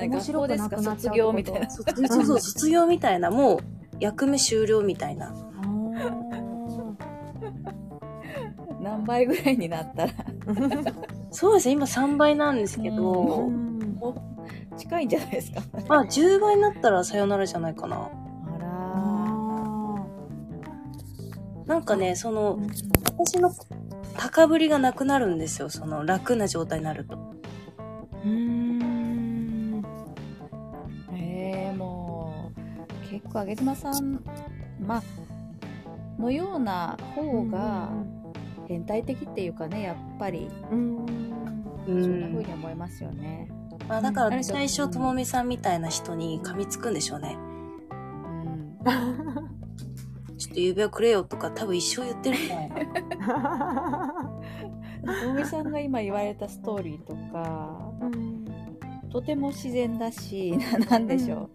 んかそうですか、卒業みたいな卒, そうそう卒業みたいな、もう役目終了みたいな何倍ぐらいになったらそうですね、今さんばいなんですけど、うんうん、近いんじゃないですかまあじゅうばいになったらさよならじゃないかな。あらー、なんかね、その私の高ぶりがなくなるんですよ、その楽な状態になると。うーん、えー、もう結構あげずまさん、まあ、のような方が、うん、変態的っていうかね、やっぱり、うん、そんな風に思いますよね。まあ、だから最初ともみさんみたいな人に噛みつくんでしょうね、うん、ちょっと指輪くれよとか多分一生言ってるんだよともみさんが今言われたストーリーとか、うん、とても自然だし、なんでしょ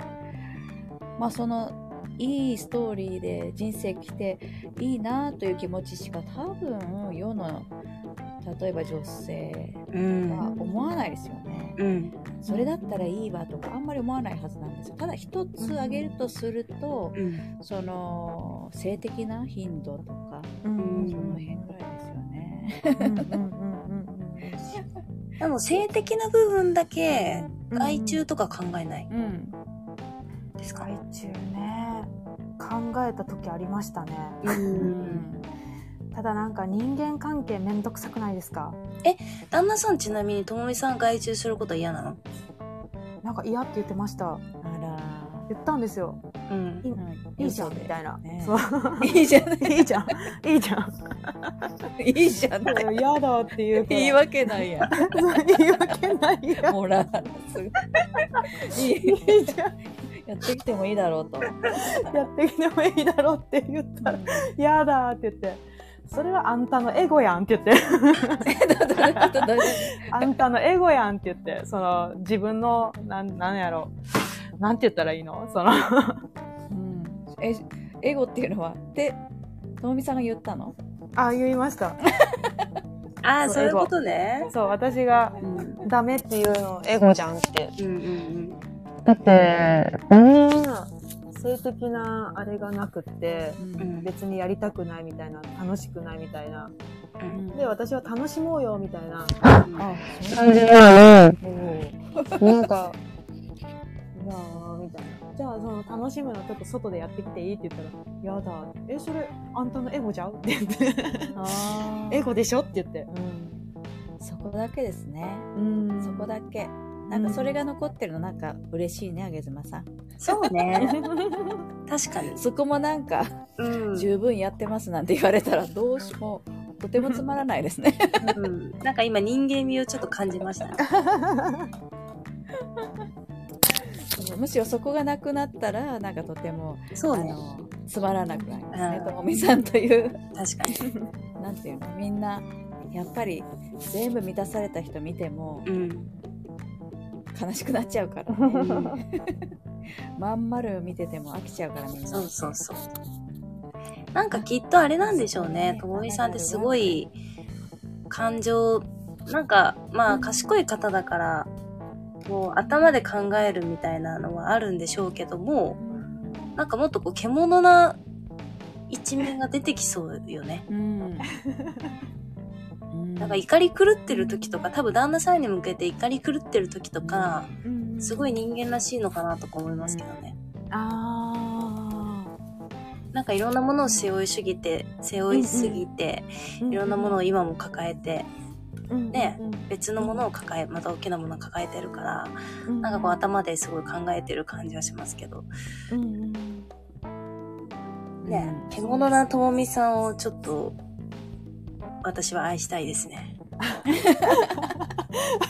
う、うん、まあそのいいストーリーで人生来ていいなという気持ちしか多分世の例えば女性は思わないですよね、うん、それだったらいいわとかあんまり思わないはずなんですよ。ただ一つ挙げるとすると、うん、その性的な頻度とか、うん、その辺ぐらいですよね、うんうん、でも性的な部分だけ害虫とか考えない、うんうん、ですか。害虫ね、考えた時ありましたね。うんただなんか人間関係めんどくさくないですか？え、旦那さんちなみにともみさん外注することは嫌なの？なんか嫌って言ってました。あら、言ったんですよ、うん、い, いいじゃんみたいな、ね、そういいじゃんいいじゃんいいじゃんいいじゃん嫌だっていう言い訳ないや言い訳ないやほらいいじゃんやってきてもいいだろうとやってきてもいいだろうって言ったら嫌、うん、だって言って、それはあんたのエゴやんって言ってあんたのエゴやんって言って、その自分のなんなんやろう、なんて言ったらいいのその、うん、えエゴっていうのはでともみさんが言ったの？あ、言いましたあ、そういうことね。そう、私が、うん、ダメっていうのエゴじゃんって、うんうんうん、だってうん性的なあれがなくって、うん、別にやりたくないみたいな、楽しくないみたいな、うん、で私は楽しもうよみたいな、うん、あ感じなのに、なんかいやーみたいな。じゃあその楽しむのちょっと外でやってきていいって言ったら、やだえそれあんたのエゴじゃんって言ってあエゴでしょって言って、うん、そこだけですね。うんそこだけ、なんかそれが残ってるのなんか嬉しいね、あげずまさん。そうね確かにそこもなんか、うん、十分やってますなんて言われたらどうしよう、とてもつまらないですね、うん、なんか今人間味をちょっと感じましたむしろそこがなくなったらなんかとてもそう、ね、あのつまらなくなりますね、ともみさんという。確かになんていうの、みんなやっぱり全部満たされた人見ても、うん悲しくなっちゃうから、ね、まん丸見てても飽きちゃうからみんな。そうそうそう。なんかきっとあれなんでしょうね。ともみさんってすごい感情、なんかまあ賢い方だから、こう頭で考えるみたいなのはあるんでしょうけども、なんかもっとこう獣な一面が出てきそうよね。うんなんか怒り狂ってる時とか、多分旦那さんに向けて怒り狂ってる時とか、うん、すごい人間らしいのかなとか思いますけどね、うん、あーなんかいろんなものを背負いすぎて背負いすぎて、うん、いろんなものを今も抱えて、うん、ね、うん、別のものを抱えまた大きなものを抱えてるから、うん、なんかこう頭ですごい考えてる感じはしますけど、うんね、獣なともみさんをちょっと私は愛したいですねあ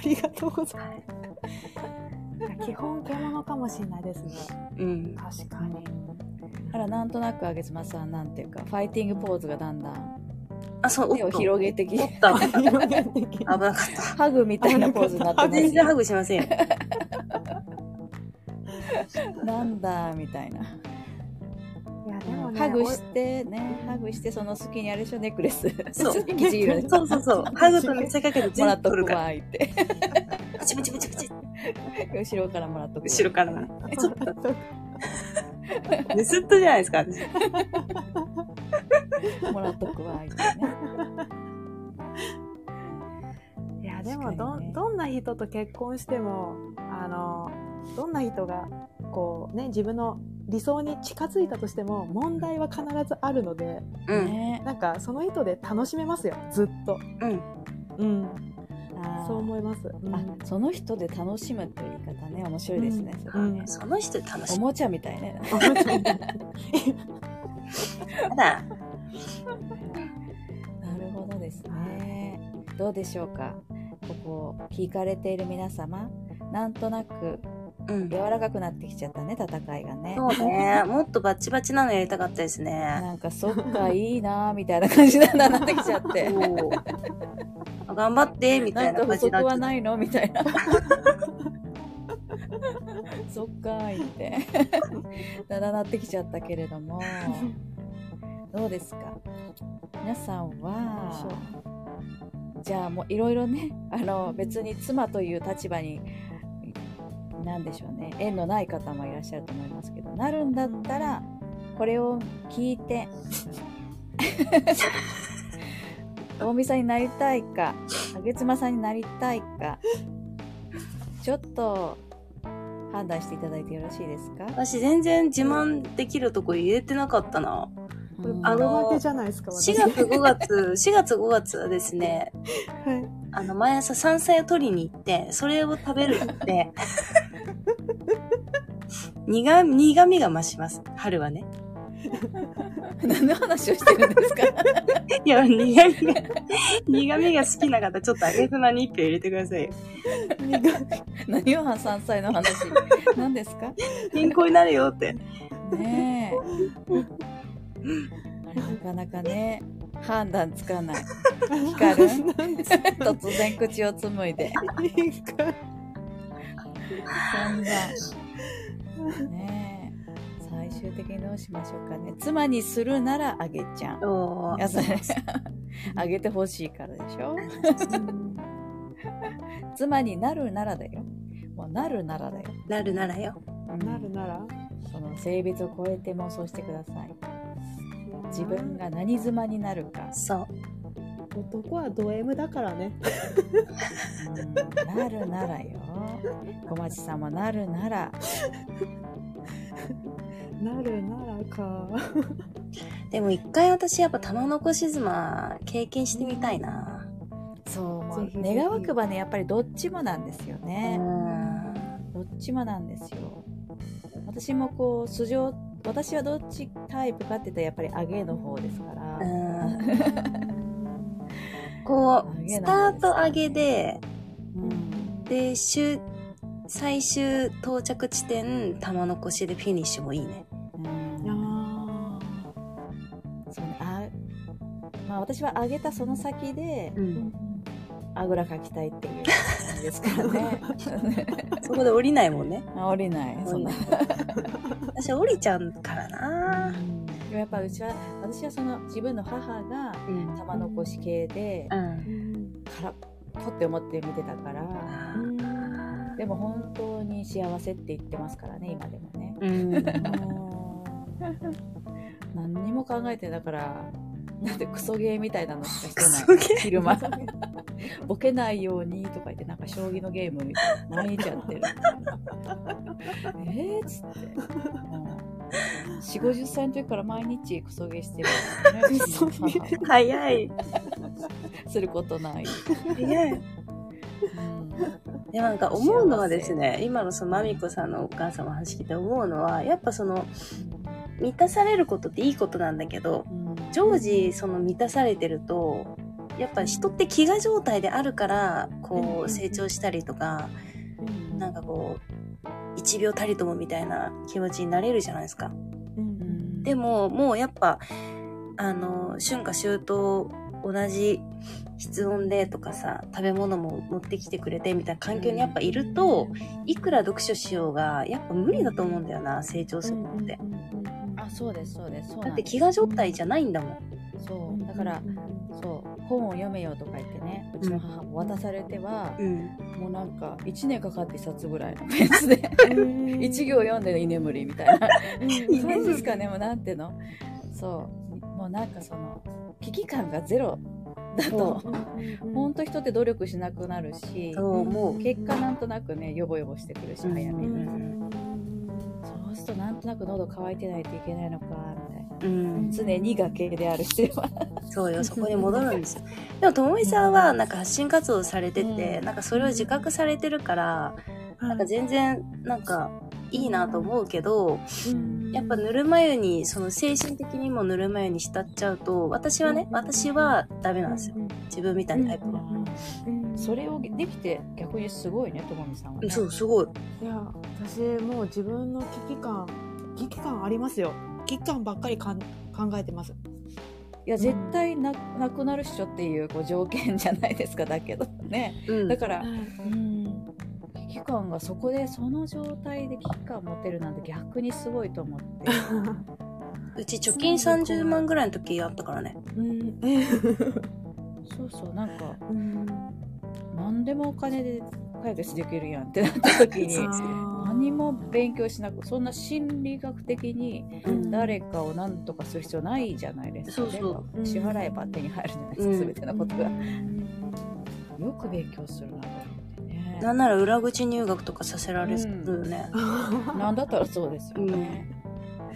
りがとうございます基本獣かもしれないですね、うん、確かに。あら、なんとなくあげつまさんなんていうかファイティングポーズがだんだん、あそう手を広げてきて危なかったハグみたいなポーズになってます。全然ハグしませんなんだみたいな。いやでもね、ハグしてね、ハグしてその隙にあれでしょ、ネックレスそうそうそうそうハグと見せかけて全部取るからもらっとくわーいってプチプチプチプチ後ろからもらっとくわ後ろからなちょっとねすっとじゃないですかもらっとくわーいってね。いやでも ど,、ね、どんな人と結婚してもあのどんな人がこうね自分の理想に近づいたとしても問題は必ずあるので、うん、なんかその意図で楽しめますよずっと、うんうん、あそう思います、うん、あその人で楽しむっていう言い方ね面白いですね、うん、それはね、うん、その人で楽しむおもちゃみたいねあらなるほどですね。どうでしょうか、ここ聞かれている皆様、なんとなくうん、柔らかくなってきちゃったね、戦いがね。そうねもっとバチバチなのやりたかったですねなんかそっかいいなみたいな感じなんだなってきちゃって頑張ってみたいな感じになっちゃった。なんか不足はないのみたいなそっかーいってだだなってきちゃったけれどもどうですか皆さんは。じゃあもういろいろねあの別に妻という立場になんでしょうね、縁のない方もいらっしゃると思いますけど、なるんだったらこれを聞いてともみさんになりたいかあげつまさんになりたいかちょっと判断していただいてよろしいですか。私全然自慢できるとこ言えてなかったな。あのじゃないですか、しがつごがつしがつごがつはですね、はい、あの毎朝山菜を取りに行ってそれを食べるって苦, 苦味が増します。春はね何の話をしてるんですかいや苦味が苦味が好きな方ちょっとあげふなに一票入れてくださいよ何を山菜の話何ですか、健康になるよってねえなかなかね判断つかない。ヒカル突然口をつむいでそんな、ね、最終的にどうしましょうかね。妻にするならあげちゃん、おいやそれあげてほしいからでしょ妻になるならだよ、もうなるならだよ、なるならよ、なるならその性別を超えて妄想してください。自分が何妻になるか。そう。男はド M だからね。なるならよ。小町さんもなるなら。なるならか。でも一回私やっぱ玉のこし妻経験してみたいな。うん、そう、まあ、願わくばねやっぱりどっちもなんですよね。うんどっちもなんですよ。私もこう素性私はどっちタイプかって言ったらやっぱりアゲの方ですからうんこうスタートアゲで、うん、で最終到着地点玉のこしでフィニッシュもいいね。うんあそうねあ、まあ、私はアゲたその先で、うん、あぐらかきたいっていうですからねそこで降りないもんね。あ降りないそんな私は降りちゃうからな。でもやっぱうちは私はその自分の母が玉のこし系で、うん、からっぽって思って見てたから、うん、でも本当に幸せって言ってますからね今でもね、うん、何にも考えてだからなんてクソゲーみたいなのしかしてない昼間ボケないようにとか言ってなんか将棋のゲームみたいな毎日やってるえーっつって、うん、よんじゅう、ごじゅっさいの時から毎日クソゲーしてる、ね、早いすることない早いでなんか思うのはですね今のそのまみこさんのお母さんの話聞いて思うのはやっぱその満たされることっていいことなんだけど、うん常時その満たされてるとやっぱ人って飢餓状態であるからこう成長したりとかなんかこういちびょうたりともみたいな気持ちになれるじゃないですか。でももうやっぱあの春夏秋冬同じ室温でとかさ食べ物も持ってきてくれてみたいな環境にやっぱいるといくら読書しようがやっぱ無理だと思うんだよな成長するのって。あ、そうですそうです。だって飢餓状態じゃないんだもん。そうだからそう本を読めよとか言ってねうちの母も渡されては、うん、もうなんかいちねんかかっていっさつぐらいのペースでいち行読んで居眠りみたいな何ですかねもうなんてのそうもうなんかその危機感がゼロだと本当人って努力しなくなるしもう結果なんとなくねヨボヨボしてくるし早めに。そうするとなんとなく喉乾いてないといけないのかみたいな、うん、常に崖である必要はそうよそこに戻るんですよでもともみさんはなんか発信活動されてて、うん、なんかそれを自覚されてるから、うん、なんか全然なんかいいなと思うけど、うん、やっぱぬるま湯にその精神的にもぬるま湯に浸っちゃうと私はね私はダメなんですよ自分みたいなタイプは、うん、それをできて逆にすごいねともみさんは、ね、そうすごい。いや私もう自分の危機感危機感ありますよ。危機感ばっかりかん考えてます。いや絶対 な,、うん、なくなるっしょっていうこう条件じゃないですかだけどね、うん、だから、うん危機感がそこでその状態で危機感を持てるなんて逆にすごいと思ってうち貯金さんじゅうまんぐらいの時あったからね、うん、そうそうなんか、うん、何でもお金で解決できるやんってなった時に何も勉強しなくそんな心理学的に誰かを何とかする必要ないじゃないですか、うん、そうそう支払えば手に入るじゃないですか、うん、全てのことが、うん、よく勉強するなと思ってねなんなら裏口入学とかさせられるよね、うん、なんだったらそうですよね、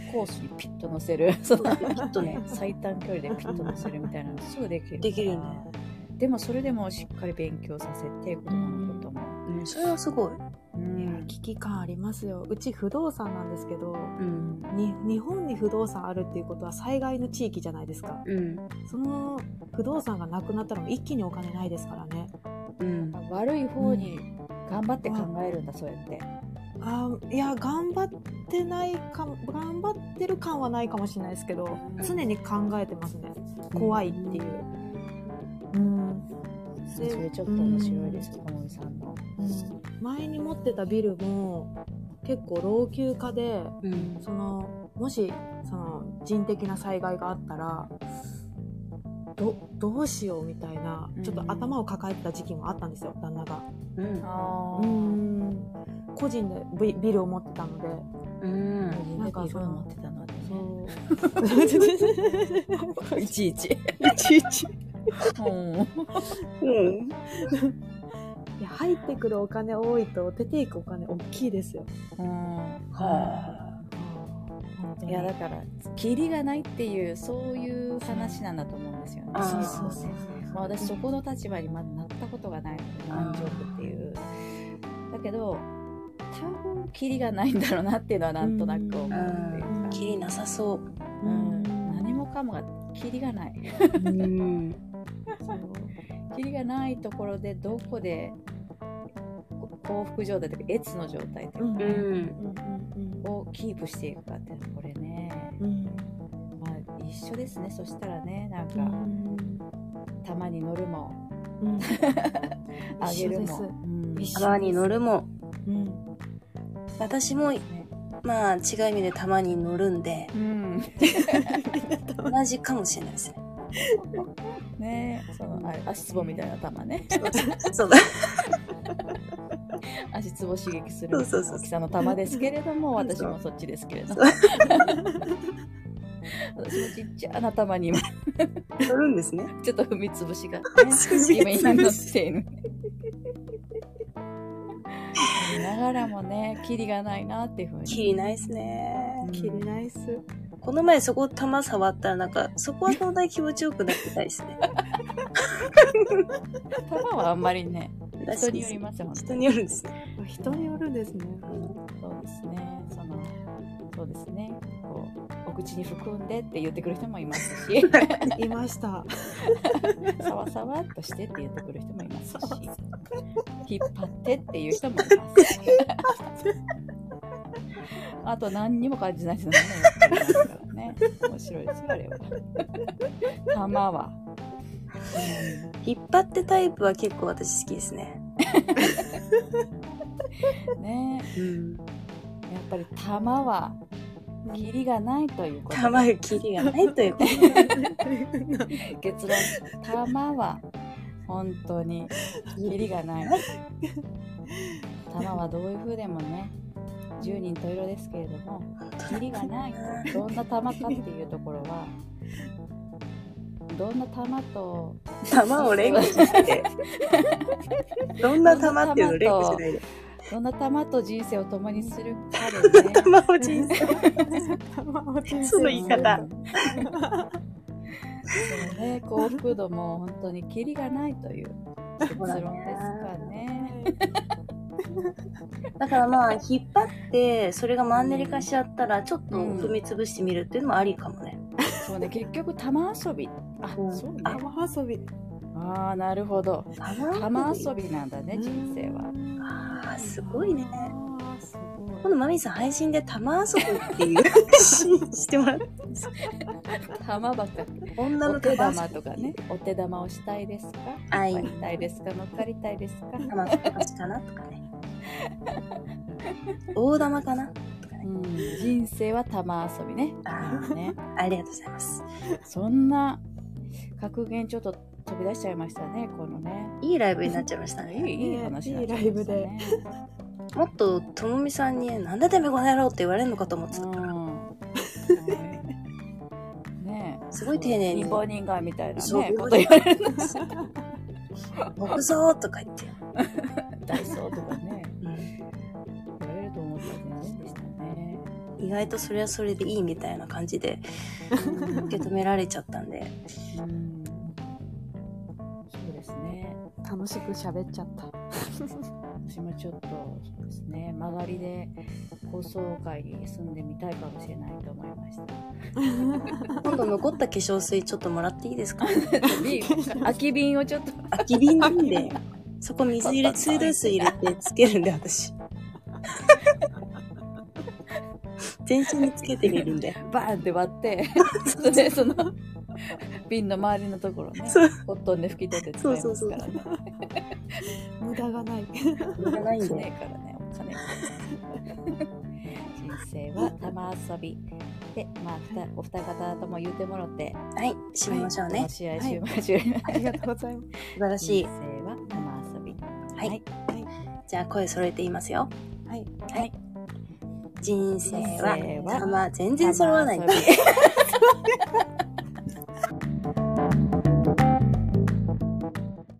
うん、コースにピッと乗せるピッとね最短距離でピッと乗せるみたいなのすぐできるできるね。でもそれでもしっかり勉強させて子供のことも、うんうん、それはすごい、うん、いや危機感ありますよ。うち不動産なんですけど、うん、に日本に不動産あるっていうことは災害の地域じゃないですか、うん、その不動産がなくなったらも一気にお金ないですからね、うん、悪い方に頑張って考えるんだ、うん、そうやってあいや頑張ってないか頑張ってる感はないかもしれないですけど、うん、常に考えてますね、怖いっていう、うんうん、それちょっと面白いです、ともみさんの、うん、前に持ってたビルも結構老朽化で、うん、そのもしその人的な災害があったらど, どうしようみたいな、ちょっと頭を抱えてた時期もあったんですよ、うん、旦那が、うん、あうーん個人で ビ, ビルを持ってたので、うん、なんかその持ってたので、そういちいちいちいちうんいや入ってくるお金多いと出ていくお金大きいですよ。うんはい。いやだからキリがないっていうそういう話なんだと思うんですよね。そうそうそう、まあ、私そこの立場にまだなったことがないので何十億っていうだけど多分キリがないんだろうなっていうのはなんとなく思うっていうか、キリなさそう、うん、何もかもがキリがないうんそうキリがないところでどこで幸福状態とかエツの状態とか、うんうん、をキープしていくかっていうのこれね、うんまあ、一緒ですね。そしたらねなんか、うん、たまに乗るも、うん、あげるも、うん、たまに乗るも、うん、私も、ね、まあ違う意味でたまに乗るんで、うん、同じかもしれないですねねえその足つぼみたいな玉ねそうだ足つぼ刺激する大きさの玉ですけれども私もそっちですけれども私もちっちゃな玉に今取るんですねちょっと踏みつぶしがね今今乗っているながらもねキリがないなっていう風にキリないっすね、うん、キリないっす。この前そこ玉触ったらなんかそこは相当気持ちよくなってたいですね玉はあんまりね人によりますよね。人によるんですね。人によるんですね。そうですね。そのそうですね。こうお口に含んでって言ってくる人もいますし、いました。さわさわっとしてって言ってくる人もいますし、引っ張ってっていう人もいます。あと何にも感じないですね。ね面白いですよあれは。玉は。引っ張ってタイプは結構私好きですね。ねえ、うん、やっぱり玉はキリがないということ。玉はキリがないということ。結論、玉は本当にキリがない。玉はどういう風でもね、十人十色ですけれども、キリがない。どんな玉かっていうところは。どんな玉と玉を連呼してどんな玉っていうのを連呼しないでどんな玉と人生を共にするかですね玉を人生その言い方そう、ね、幸福度も本当にキリがないという結論ですかねだからまあ引っ張ってそれがマンネリ化しちゃったらちょっと踏みつぶしてみるっていうのもありかもね、うんそうね、結局玉遊びあ、うん、そうね玉遊びあーなるほど玉遊びなんだね人生はあーすごいね。あすごい今度マミさん配信で玉遊びっていうしてもらって玉ばっか女の手玉とかねお手玉をしたいですかあいたいですか乗っかりたいですか玉かなとかね大玉かなうん、人生は玉遊びね。ああね。ありがとうございます。そんな格言ちょっと飛び出しちゃいましたね。このね。いいライブになっちゃいましたね。いい、いい話になっちゃいましたね。いいライブで。もっとともみさんになんでてめえこの野郎って言われるのかと思ってたから。うん、ねえ。すごい丁寧に。リボーニンガーみたいなね。そういうこと言われるんですよ。僕ぞーとか言って。ダイソーとかね食べれると思ったわけないでしたね。意外とそれはそれでいいみたいな感じで受け止められちゃったんでうん、そうですね、楽しく喋っちゃった私もちょっとそうですね、曲がりで高層階に住んでみたいかもしれないと思いました今度残った化粧水ちょっともらっていいですか空き瓶をちょっと空き瓶なんでそこ水入れ水道水入れてつけるんで私全身につけてみるんでバーンって割ってそれその瓶の周りのところねコットンで拭き取って使いますからね無駄がない無駄ないんでねからねお金人生は玉遊びで、まあお二方とも言うてもろってはい締めましょうね、はい、試合終盤、はい、ありがとうございます素晴らしい人生は玉遊びはい、はい、じゃあ声揃えて言いますよはいはい、はい、人生は玉全然揃わない